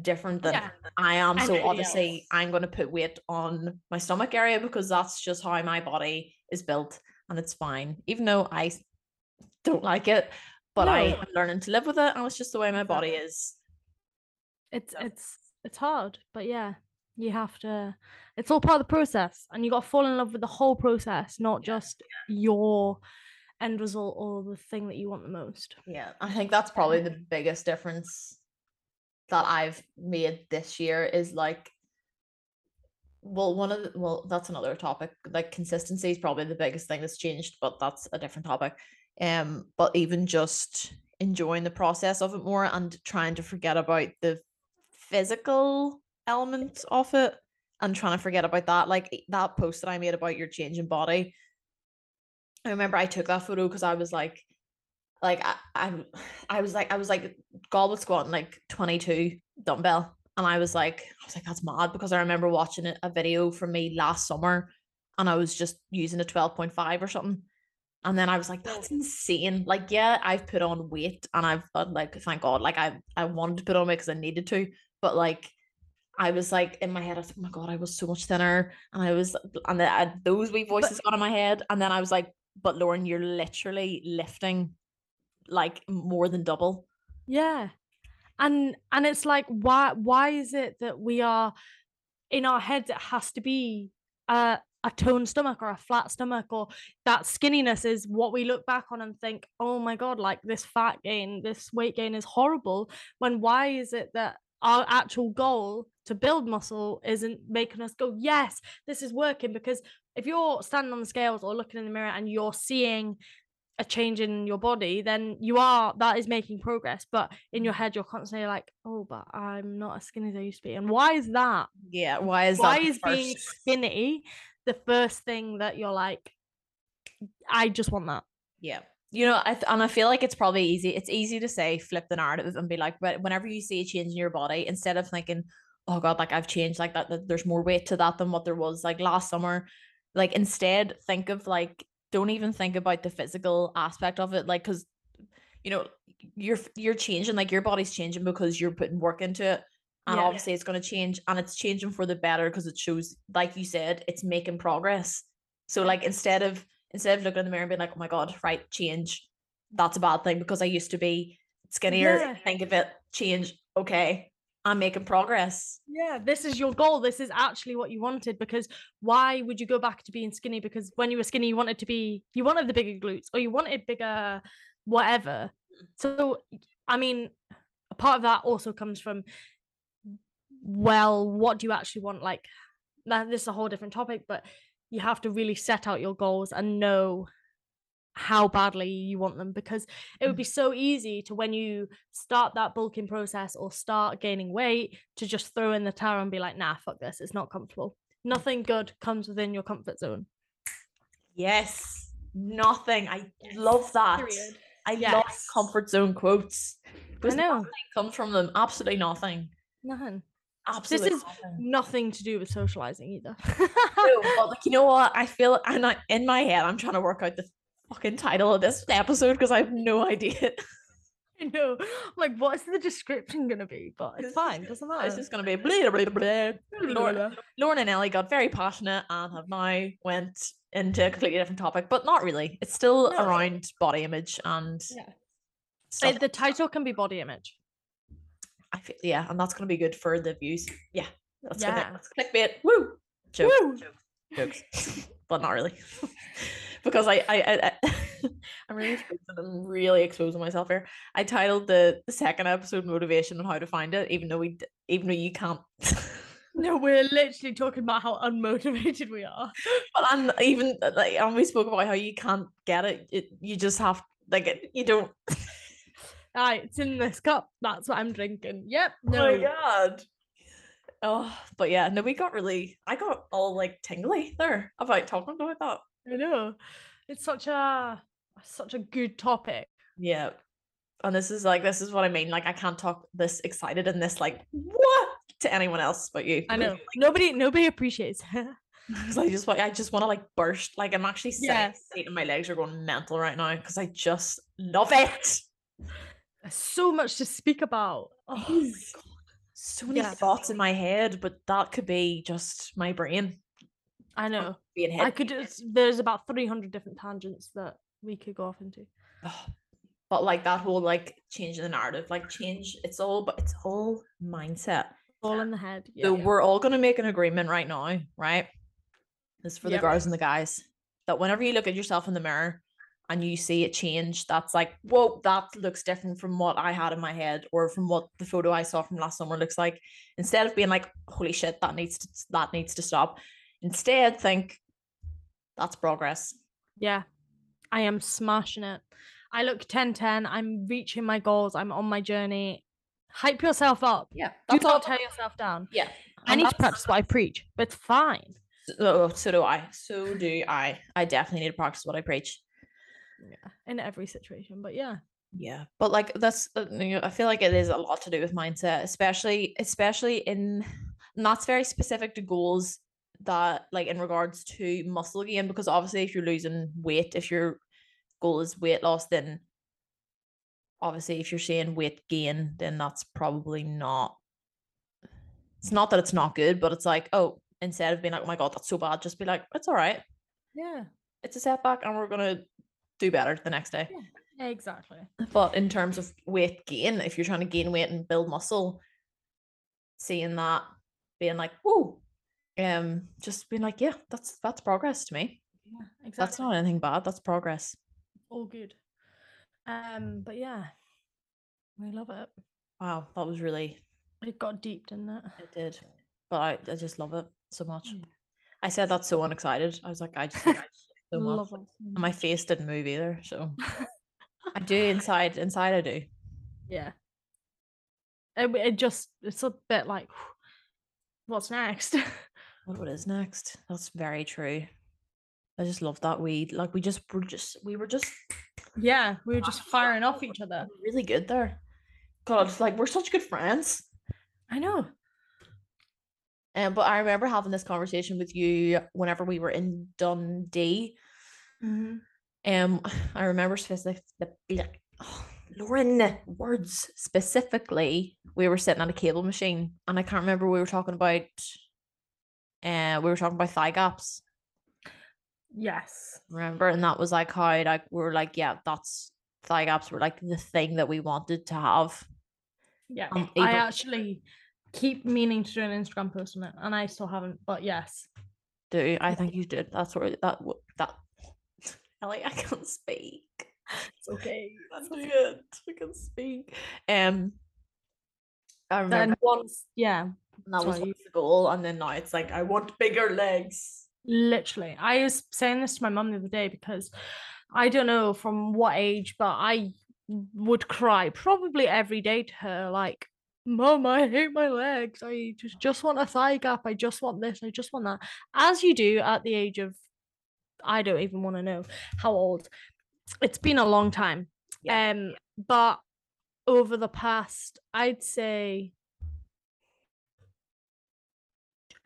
different than I am. So obviously I'm going to put weight on my stomach area because that's just how my body is built, and it's fine, even though I don't like it, but I am learning to live with it, and it's just the way my body is. It's hard, but yeah, you have to, it's all part of the process, and you got to fall in love with the whole process, not just your end result or the thing that you want the most. I think that's probably the biggest difference that I've made this year is like, that's another topic, like consistency is probably the biggest thing that's changed, but that's a different topic, but even just enjoying the process of it more and trying to forget about the physical element of it and trying to forget about that, like that post that I made about your change in body. I remember I took that photo because I was like I was goblet squatting like 22 dumbbell, and I was like that's mad, because I remember watching a video from me last summer and I was just using a 12.5 or something, and then I was like, that's insane, like I've put on weight, and I've like, thank God, like I wanted to put on weight because I needed to, but like I was like, in my head I was like, oh my God, I was so much thinner, and those wee voices got in my head, and then I was like, but Lauren, you're literally lifting like more than double. And it's like, why is it that we are in our heads, it has to be a toned stomach or a flat stomach, or that skinniness is what we look back on and think, oh my God, like this weight gain is horrible, when why is it that our actual goal to build muscle isn't making us go, yes, this is working? Because if you're standing on the scales or looking in the mirror and you're seeing a change in your body, then that is making progress, but in your head you're constantly like, oh, but I'm not as skinny as I used to be. And why is that? Being skinny the first thing that you're like, I just want that? You know, I feel like it's probably easy to say, flip the narrative and be like, but whenever you see a change in your body, instead of thinking, oh God, like I've changed, like that there's more weight to that than what there was like last summer, like instead think of like, don't even think about the physical aspect of it, like, because you know you're changing, like your body's changing because you're putting work into it, and obviously it's going to change, and it's changing for the better because it shows, like you said, it's making progress. So like instead of looking in the mirror and being like, oh my God, right, change, that's a bad thing because I used to be skinnier, think of it, change, okay, I'm making progress. Yeah, this is your goal. This is actually what you wanted, because why would you go back to being skinny? Because when you were skinny, you wanted the bigger glutes, or you wanted bigger whatever. So, I mean, a part of that also comes from, well, what do you actually want? Like, this is a whole different topic, but you have to really set out your goals and know how badly you want them, because it would be so easy to, when you start that bulking process or start gaining weight, to just throw in the towel and be like, nah, fuck this, it's not comfortable. Nothing good comes within your comfort zone. Yes, nothing. I love that. Period. I love comfort zone quotes. I know. Nothing comes from them. Absolutely nothing. Nothing. Absolutely. This is nothing to do with socializing either. No, but like, you know what? I feel, and in my head, I'm trying to work out the fucking title of this episode because I have no idea. I know. Like, what's the description going to be? But it's fine. Doesn't matter. It's just going to be blah, blah, blah, blah. Lauren and Ellie got very passionate and have now went into a completely different topic, but not really. It's still around body image and stuff. The title can be body image. I feel, yeah, and that's going to be good for the views. Yeah, that's good. That's clickbait. Woo! Jokes. But not really. Because I'm really exposing myself here. I titled the second episode "Motivation and How to Find It," even though you can't. No, we're literally talking about how unmotivated we are. Well, and even like, and we spoke about how you can't get it. You just have you don't. All right, it's in this cup. That's what I'm drinking. Yep. No. Oh my god. Oh, but yeah, no, I got all like tingly there about talking about that. I know. It's such a good topic. Yeah. And this is what I mean. Like, I can't talk this excited and this like what to anyone else but you. I know. Like, nobody appreciates it. Because I just want to like burst. Like, I'm actually sick and my legs are going mental right now because I just love it. There's so much to speak about. Oh my god. So many thoughts in my head, but that could be just my brain. I know. There's about 300 different tangents that we could go off into. Oh, but like that whole like change in the narrative, like change, it's all mindset. All in the head. Yeah, so we're all gonna make an agreement right now, right? This is for the girls and the guys. That whenever you look at yourself in the mirror and you see it change, that's like, whoa, that looks different from what I had in my head or from what the photo I saw from last summer looks like. Instead of being like, holy shit, that needs to stop. Instead, think that's progress. Yeah, I am smashing it. I look 10-10. I'm reaching my goals. I'm on my journey. Hype yourself up. Yeah, do not tear yourself down. Yeah, I need to practice what I preach, but it's fine. So do I. I definitely need to practice what I preach. Yeah, in every situation, but yeah. Yeah, but like that's, I feel like it is a lot to do with mindset, especially in, and that's very specific to goals. That like in regards to muscle gain, because obviously if you're losing weight, if your goal is weight loss, then obviously if you're saying weight gain, then that's probably not, it's not that it's not good, but it's like, oh, instead of being like, oh my god, that's so bad, just be like, it's all right, yeah, it's a setback and we're gonna do better the next day. Yeah, exactly. But in terms of weight gain, if you're trying to gain weight and build muscle, seeing that, being like, whoa, just being like, yeah, that's progress to me. Yeah, exactly. That's not anything bad, that's progress. All good. But yeah, we love it. Wow, that was really, it got deep, didn't it? It did, but I just love it so much. Yeah. I said that so unexcited. I was like, I just so much. And my face didn't move either, so I do inside I do. Yeah, it's a bit like, what's next? What is next? That's very true. I just love that we were just firing off each other. Really good there. God, it's like we're such good friends. I know. But I remember having this conversation with you whenever we were in Dundee. Mm-hmm. I remember specifically, we were sitting on a cable machine, and I can't remember, we were talking about thigh gaps. Yes, remember? And that was like how like we were like, yeah, that's, thigh gaps were like the thing that we wanted to have. Yeah, I actually keep meaning to do an Instagram post on it, and I still haven't. But yes, do I think you did? That's what that Ellie, I can't speak. It's okay. That's good. We can speak. I remember then once, yeah, that was the goal, and then now it's like, I want bigger legs. Literally, I was saying this to my mum the other day, because I don't know from what age, but I would cry probably every day to her, like, Mum, I hate my legs. I just want a thigh gap. I just want this. I just want that. As you do at the age of, I don't even want to know how old. It's been a long time. Yeah. But over the past, I'd say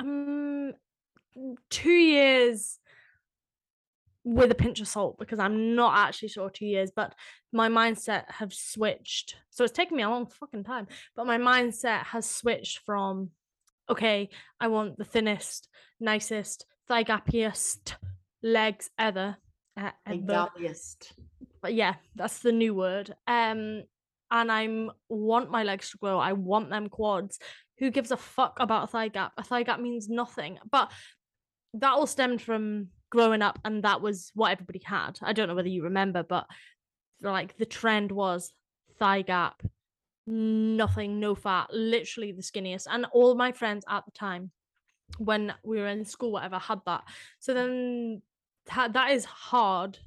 2 years, with a pinch of salt, because I'm not actually sure 2 years, but my mindset have switched. So it's taken me a long fucking time, but my mindset has switched from, okay, I want the thinnest, nicest, thigh gapiest legs ever. But yeah, that's the new word. And I want my legs to grow. I want them quads. Who gives a fuck about a thigh gap? A thigh gap means nothing. But that all stemmed from growing up, and that was what everybody had. I don't know whether you remember, but like the trend was thigh gap, nothing, no fat, literally the skinniest. And all my friends at the time, when we were in school, whatever, had that. So then that is hard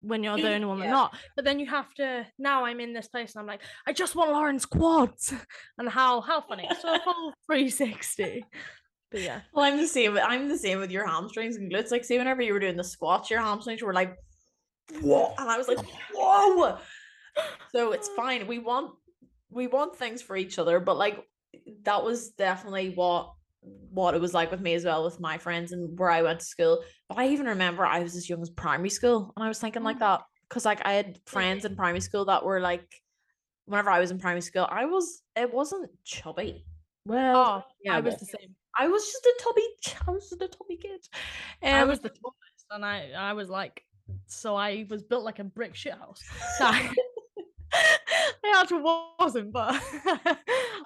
when you're the only one that's not. But then you have to, now I'm in this place and I'm like, I just want Lauren's quads. And how funny. So a whole 360. But yeah. Well, I'm the same with your hamstrings and glutes. Like, see, whenever you were doing the squats, your hamstrings were like, whoa. And I was like, whoa. So it's fine. We want things for each other, but like that was definitely what it was like with me as well, with my friends and where I went to school. But I even remember I was as young as primary school, and I was thinking like that, because like I had friends in primary school that were like, whenever I was in primary school, it wasn't chubby. Well, yeah, I was the same. I was just a tubby kid. I was the tallest, and I was like, so I was built like a brick shit house. So I actually wasn't, but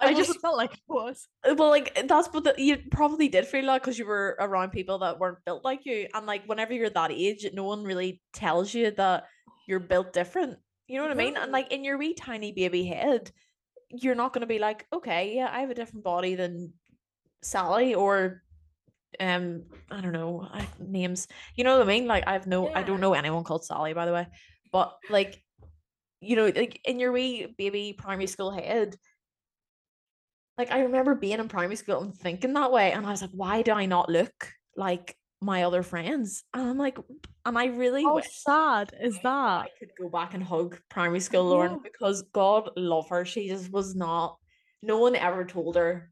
I just felt like I was. Well, like that's what you probably did feel like, because you were around people that weren't built like you, and like whenever you're that age, no one really tells you that you're built different. You know what I mean? And like in your wee tiny baby head, you're not going to be like, okay, yeah, I have a different body than Sally or I don't know names. You know what I mean? Like I don't know anyone called Sally, by the way, but like. You know, like in your wee baby primary school head, like I remember being in primary school and thinking that way, and I was like, why do I not look like my other friends? And I'm like, and I really how sad is that I could go back and hug primary school Lauren, because God love her, she just was not, no one ever told her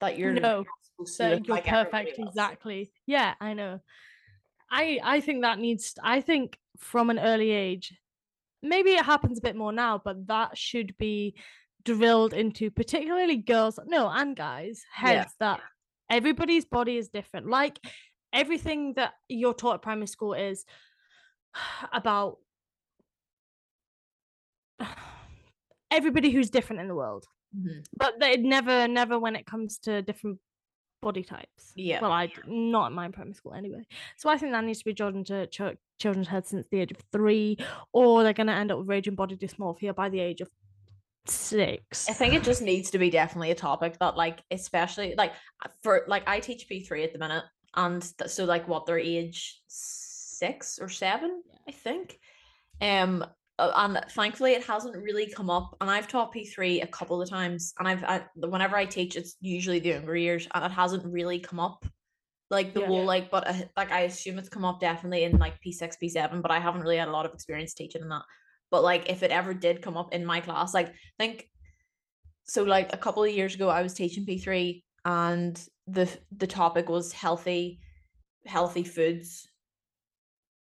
that you're not supposed to look like perfect exactly. Yeah, I know. I think that needs, I think from an early age, maybe it happens a bit more now, but that should be drilled into particularly girls, no, and guys' heads, that everybody's body is different. Like everything that you're taught at primary school is about everybody who's different in the world, but it never when it comes to different body types. Yeah. Well, I not in my primary school anyway. So I think that needs to be drilled into children's heads since the age of 3, or they're going to end up with raging body dysmorphia by the age of 6. I think it just needs to be definitely a topic that, like, especially like for like I teach P3 at the minute, and so like what they're age 6 or 7, I think. And thankfully it hasn't really come up, and I've taught P3 a couple of times, and whenever I teach, it's usually the younger years, and it hasn't really come up like the whole like, but like I assume it's come up definitely in like P6, P7, but I haven't really had a lot of experience teaching in that. But like if it ever did come up in my class, like I think so like a couple of years ago I was teaching P3, and the topic was healthy foods,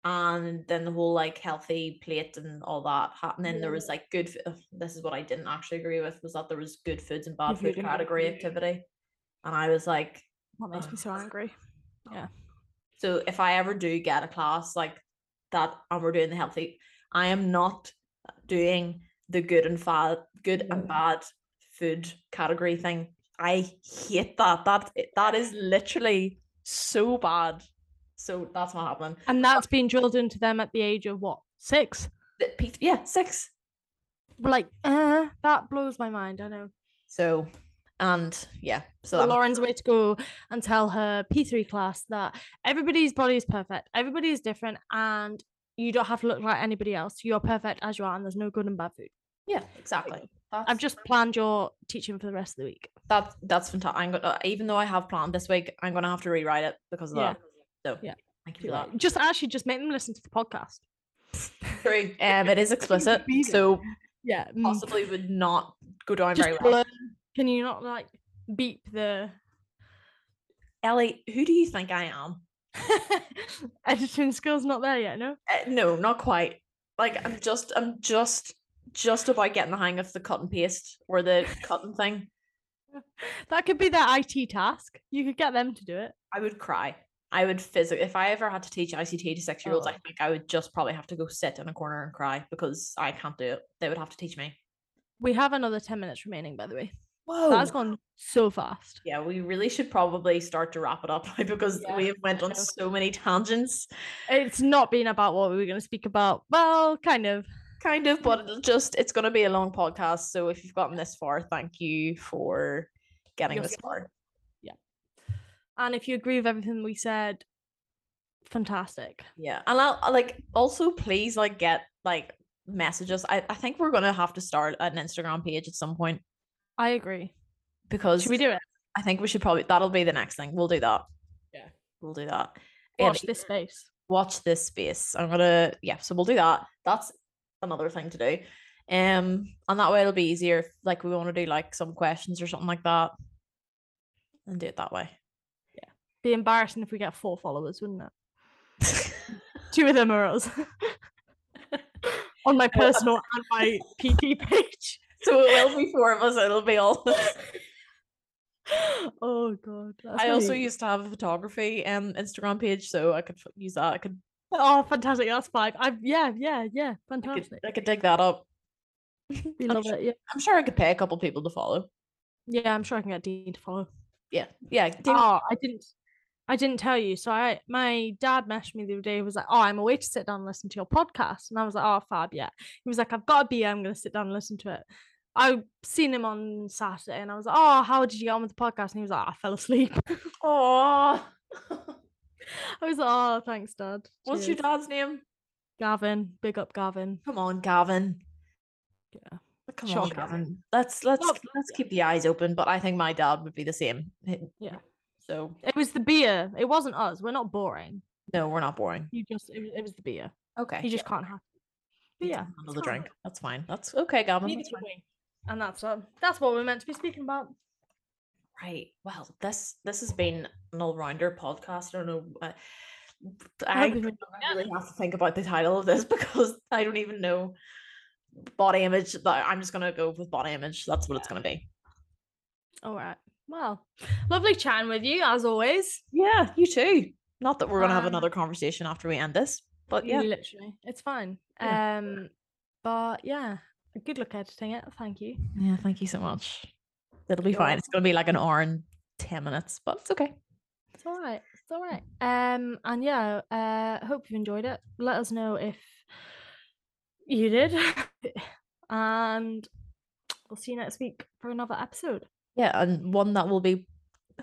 and then the whole like healthy plate and all that happening. There was like good, this is what I didn't actually agree with, was that there was good foods and bad food category activity, and I was like, what makes me so angry. Yeah, so if I ever do get a class like that and we're doing the healthy, I am not doing the good and bad food category thing. I hate that is literally so bad. So that's not happening. And that's been drilled into them at the age of what? 6? Yeah, 6. Like, that blows my mind, I know. So, So Lauren's way to go and tell her P3 class that everybody's body is perfect. Everybody is different, and you don't have to look like anybody else. You're perfect as you are, and there's no good and bad food. Yeah, exactly. I've just planned your teaching for the rest of the week. That's fantastic. I'm gonna, even though I have planned this week, I'm going to have to rewrite it because of that. So yeah, I can do that. Just make them listen to the podcast. True. It is explicit, so yeah, possibly would not go down just very well. Can you not like beep the Ellie? Who do you think I am? Editing skills not there yet, no? No, not quite. Like I'm just about getting the hang of the cut and paste or the cutting thing. That could be their IT task. You could get them to do it. I would cry. I would physically, if I ever had to teach ICT to 6-year-olds, I think I would just probably have to go sit in a corner and cry because I can't do it. They would have to teach me. We have another 10 minutes remaining, by the way. Whoa. That's gone so fast. Yeah, we really should probably start to wrap it up because we have went on so many tangents. It's not been about what we were going to speak about. Well, kind of, but it's going to be a long podcast. So if you've gotten this far, thank you for getting this far. Yeah. And if you agree with everything we said, fantastic. Yeah. And I'll also please get messages. I think we're going to have to start an Instagram page at some point. I agree. Because should we do it? I think we should probably, that'll be the next thing. We'll do that. Yeah. We'll do that. Watch this space. Watch this space. So we'll do that. That's another thing to do, and that way it'll be easier if we want to do some questions or something like that and do it that way. Yeah, be embarrassing if we get 4 followers, wouldn't it? 2 of them are us. On my personal and my PT page. So it will be 4 of us, it'll be all this. Oh god, I also used to have a photography Instagram page, so I could use that. Oh, fantastic. That's 5. Yeah. Fantastic. I could dig that up. I'm sure I could pay a couple people to follow. Yeah, I'm sure I can get Dean to follow. Yeah. Dean. Oh, I didn't tell you. So my dad messaged me the other day. He was like, oh, I'm away to sit down and listen to your podcast. And I was like, oh, fab, yeah. He was like, I've got a beer. I'm going to sit down and listen to it. I've seen him on Saturday and I was like, oh, how did you get on with the podcast? And he was like, I fell asleep. Oh, I was like, oh, thanks, Dad. Cheers. What's your dad's name? Gavin. Big up, Gavin. Come on, Gavin. Yeah. Come on, Gavin. Let's keep the eyes open, but I think my dad would be the same. Yeah. So it was the beer. It wasn't us. We're not boring. No, we're not boring. It was the beer. Okay. You just can't have it. Yeah. Handle the drink. That's fine. That's okay, Gavin. That's fine. And that's what we're meant to be speaking about. Right. Well, this has been an all-rounder podcast. I don't know. I really have to think about the title of this because I don't even know. Body image. I'm just gonna go with body image. That's what it's gonna be. All right. Well, lovely chatting with you as always. Yeah, you too. Not that we're gonna have another conversation after we end this, but yeah, literally, it's fine. Yeah. But yeah, good luck editing it. Thank you. Yeah, thank you so much. It'll be fine. It's going to be 1 hour and 10 minutes, but it's okay. It's all right. And yeah, hope you enjoyed it. Let us know if you did. And we'll see you next week for another episode. Yeah, and one that will be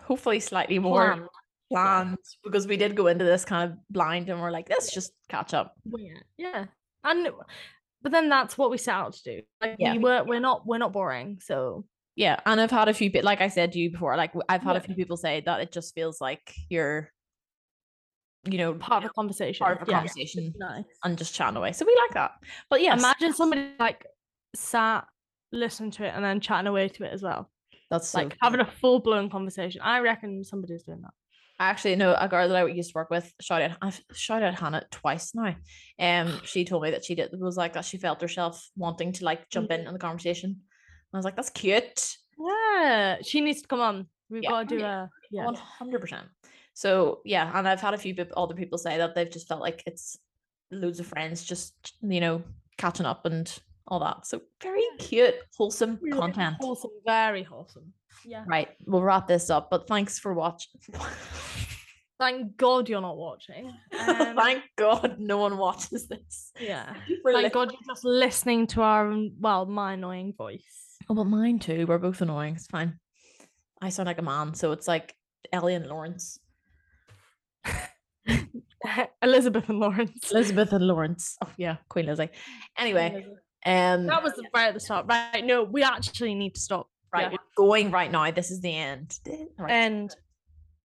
hopefully slightly more planned because we did go into this kind of blind and we're like, let's just catch up. Yeah. But then that's what we set out to do. We're not boring, so... Yeah, and I've had a few, like I said to you before, I've had a few people say that it just feels like you're, part of a conversation. Part of a conversation. Nice. And just chatting away. So we like that. But yeah, imagine somebody sat, listened to it, and then chatting away to it as well. That's so having a full blown conversation. I reckon somebody's doing that. I actually know a girl that I used to work with. I've shouted at Hannah twice now. She told me that that she felt herself wanting to jump in on the conversation. I was like, that's cute. Yeah, she needs to come on. We've got to do a 100%. So yeah, and I've had a few other people say that they've just felt like it's loads of friends just catching up and all that. So very cute, wholesome content. Wholesome, very wholesome. Yeah. Right, we'll wrap this up. But thanks for watching. Thank God you're not watching. Thank God no one watches this. Yeah. Thank God you're just listening to my annoying voice. Oh, but mine too. We're both annoying. It's fine. I sound like a man, so it's like Ellie and Lawrence. Elizabeth and Lawrence. Elizabeth and Lawrence. Oh yeah, Queen Lizzie. Anyway, that was right at the start. Right, no, we actually need to stop. Right, we're going right now. This is the end. Right. End.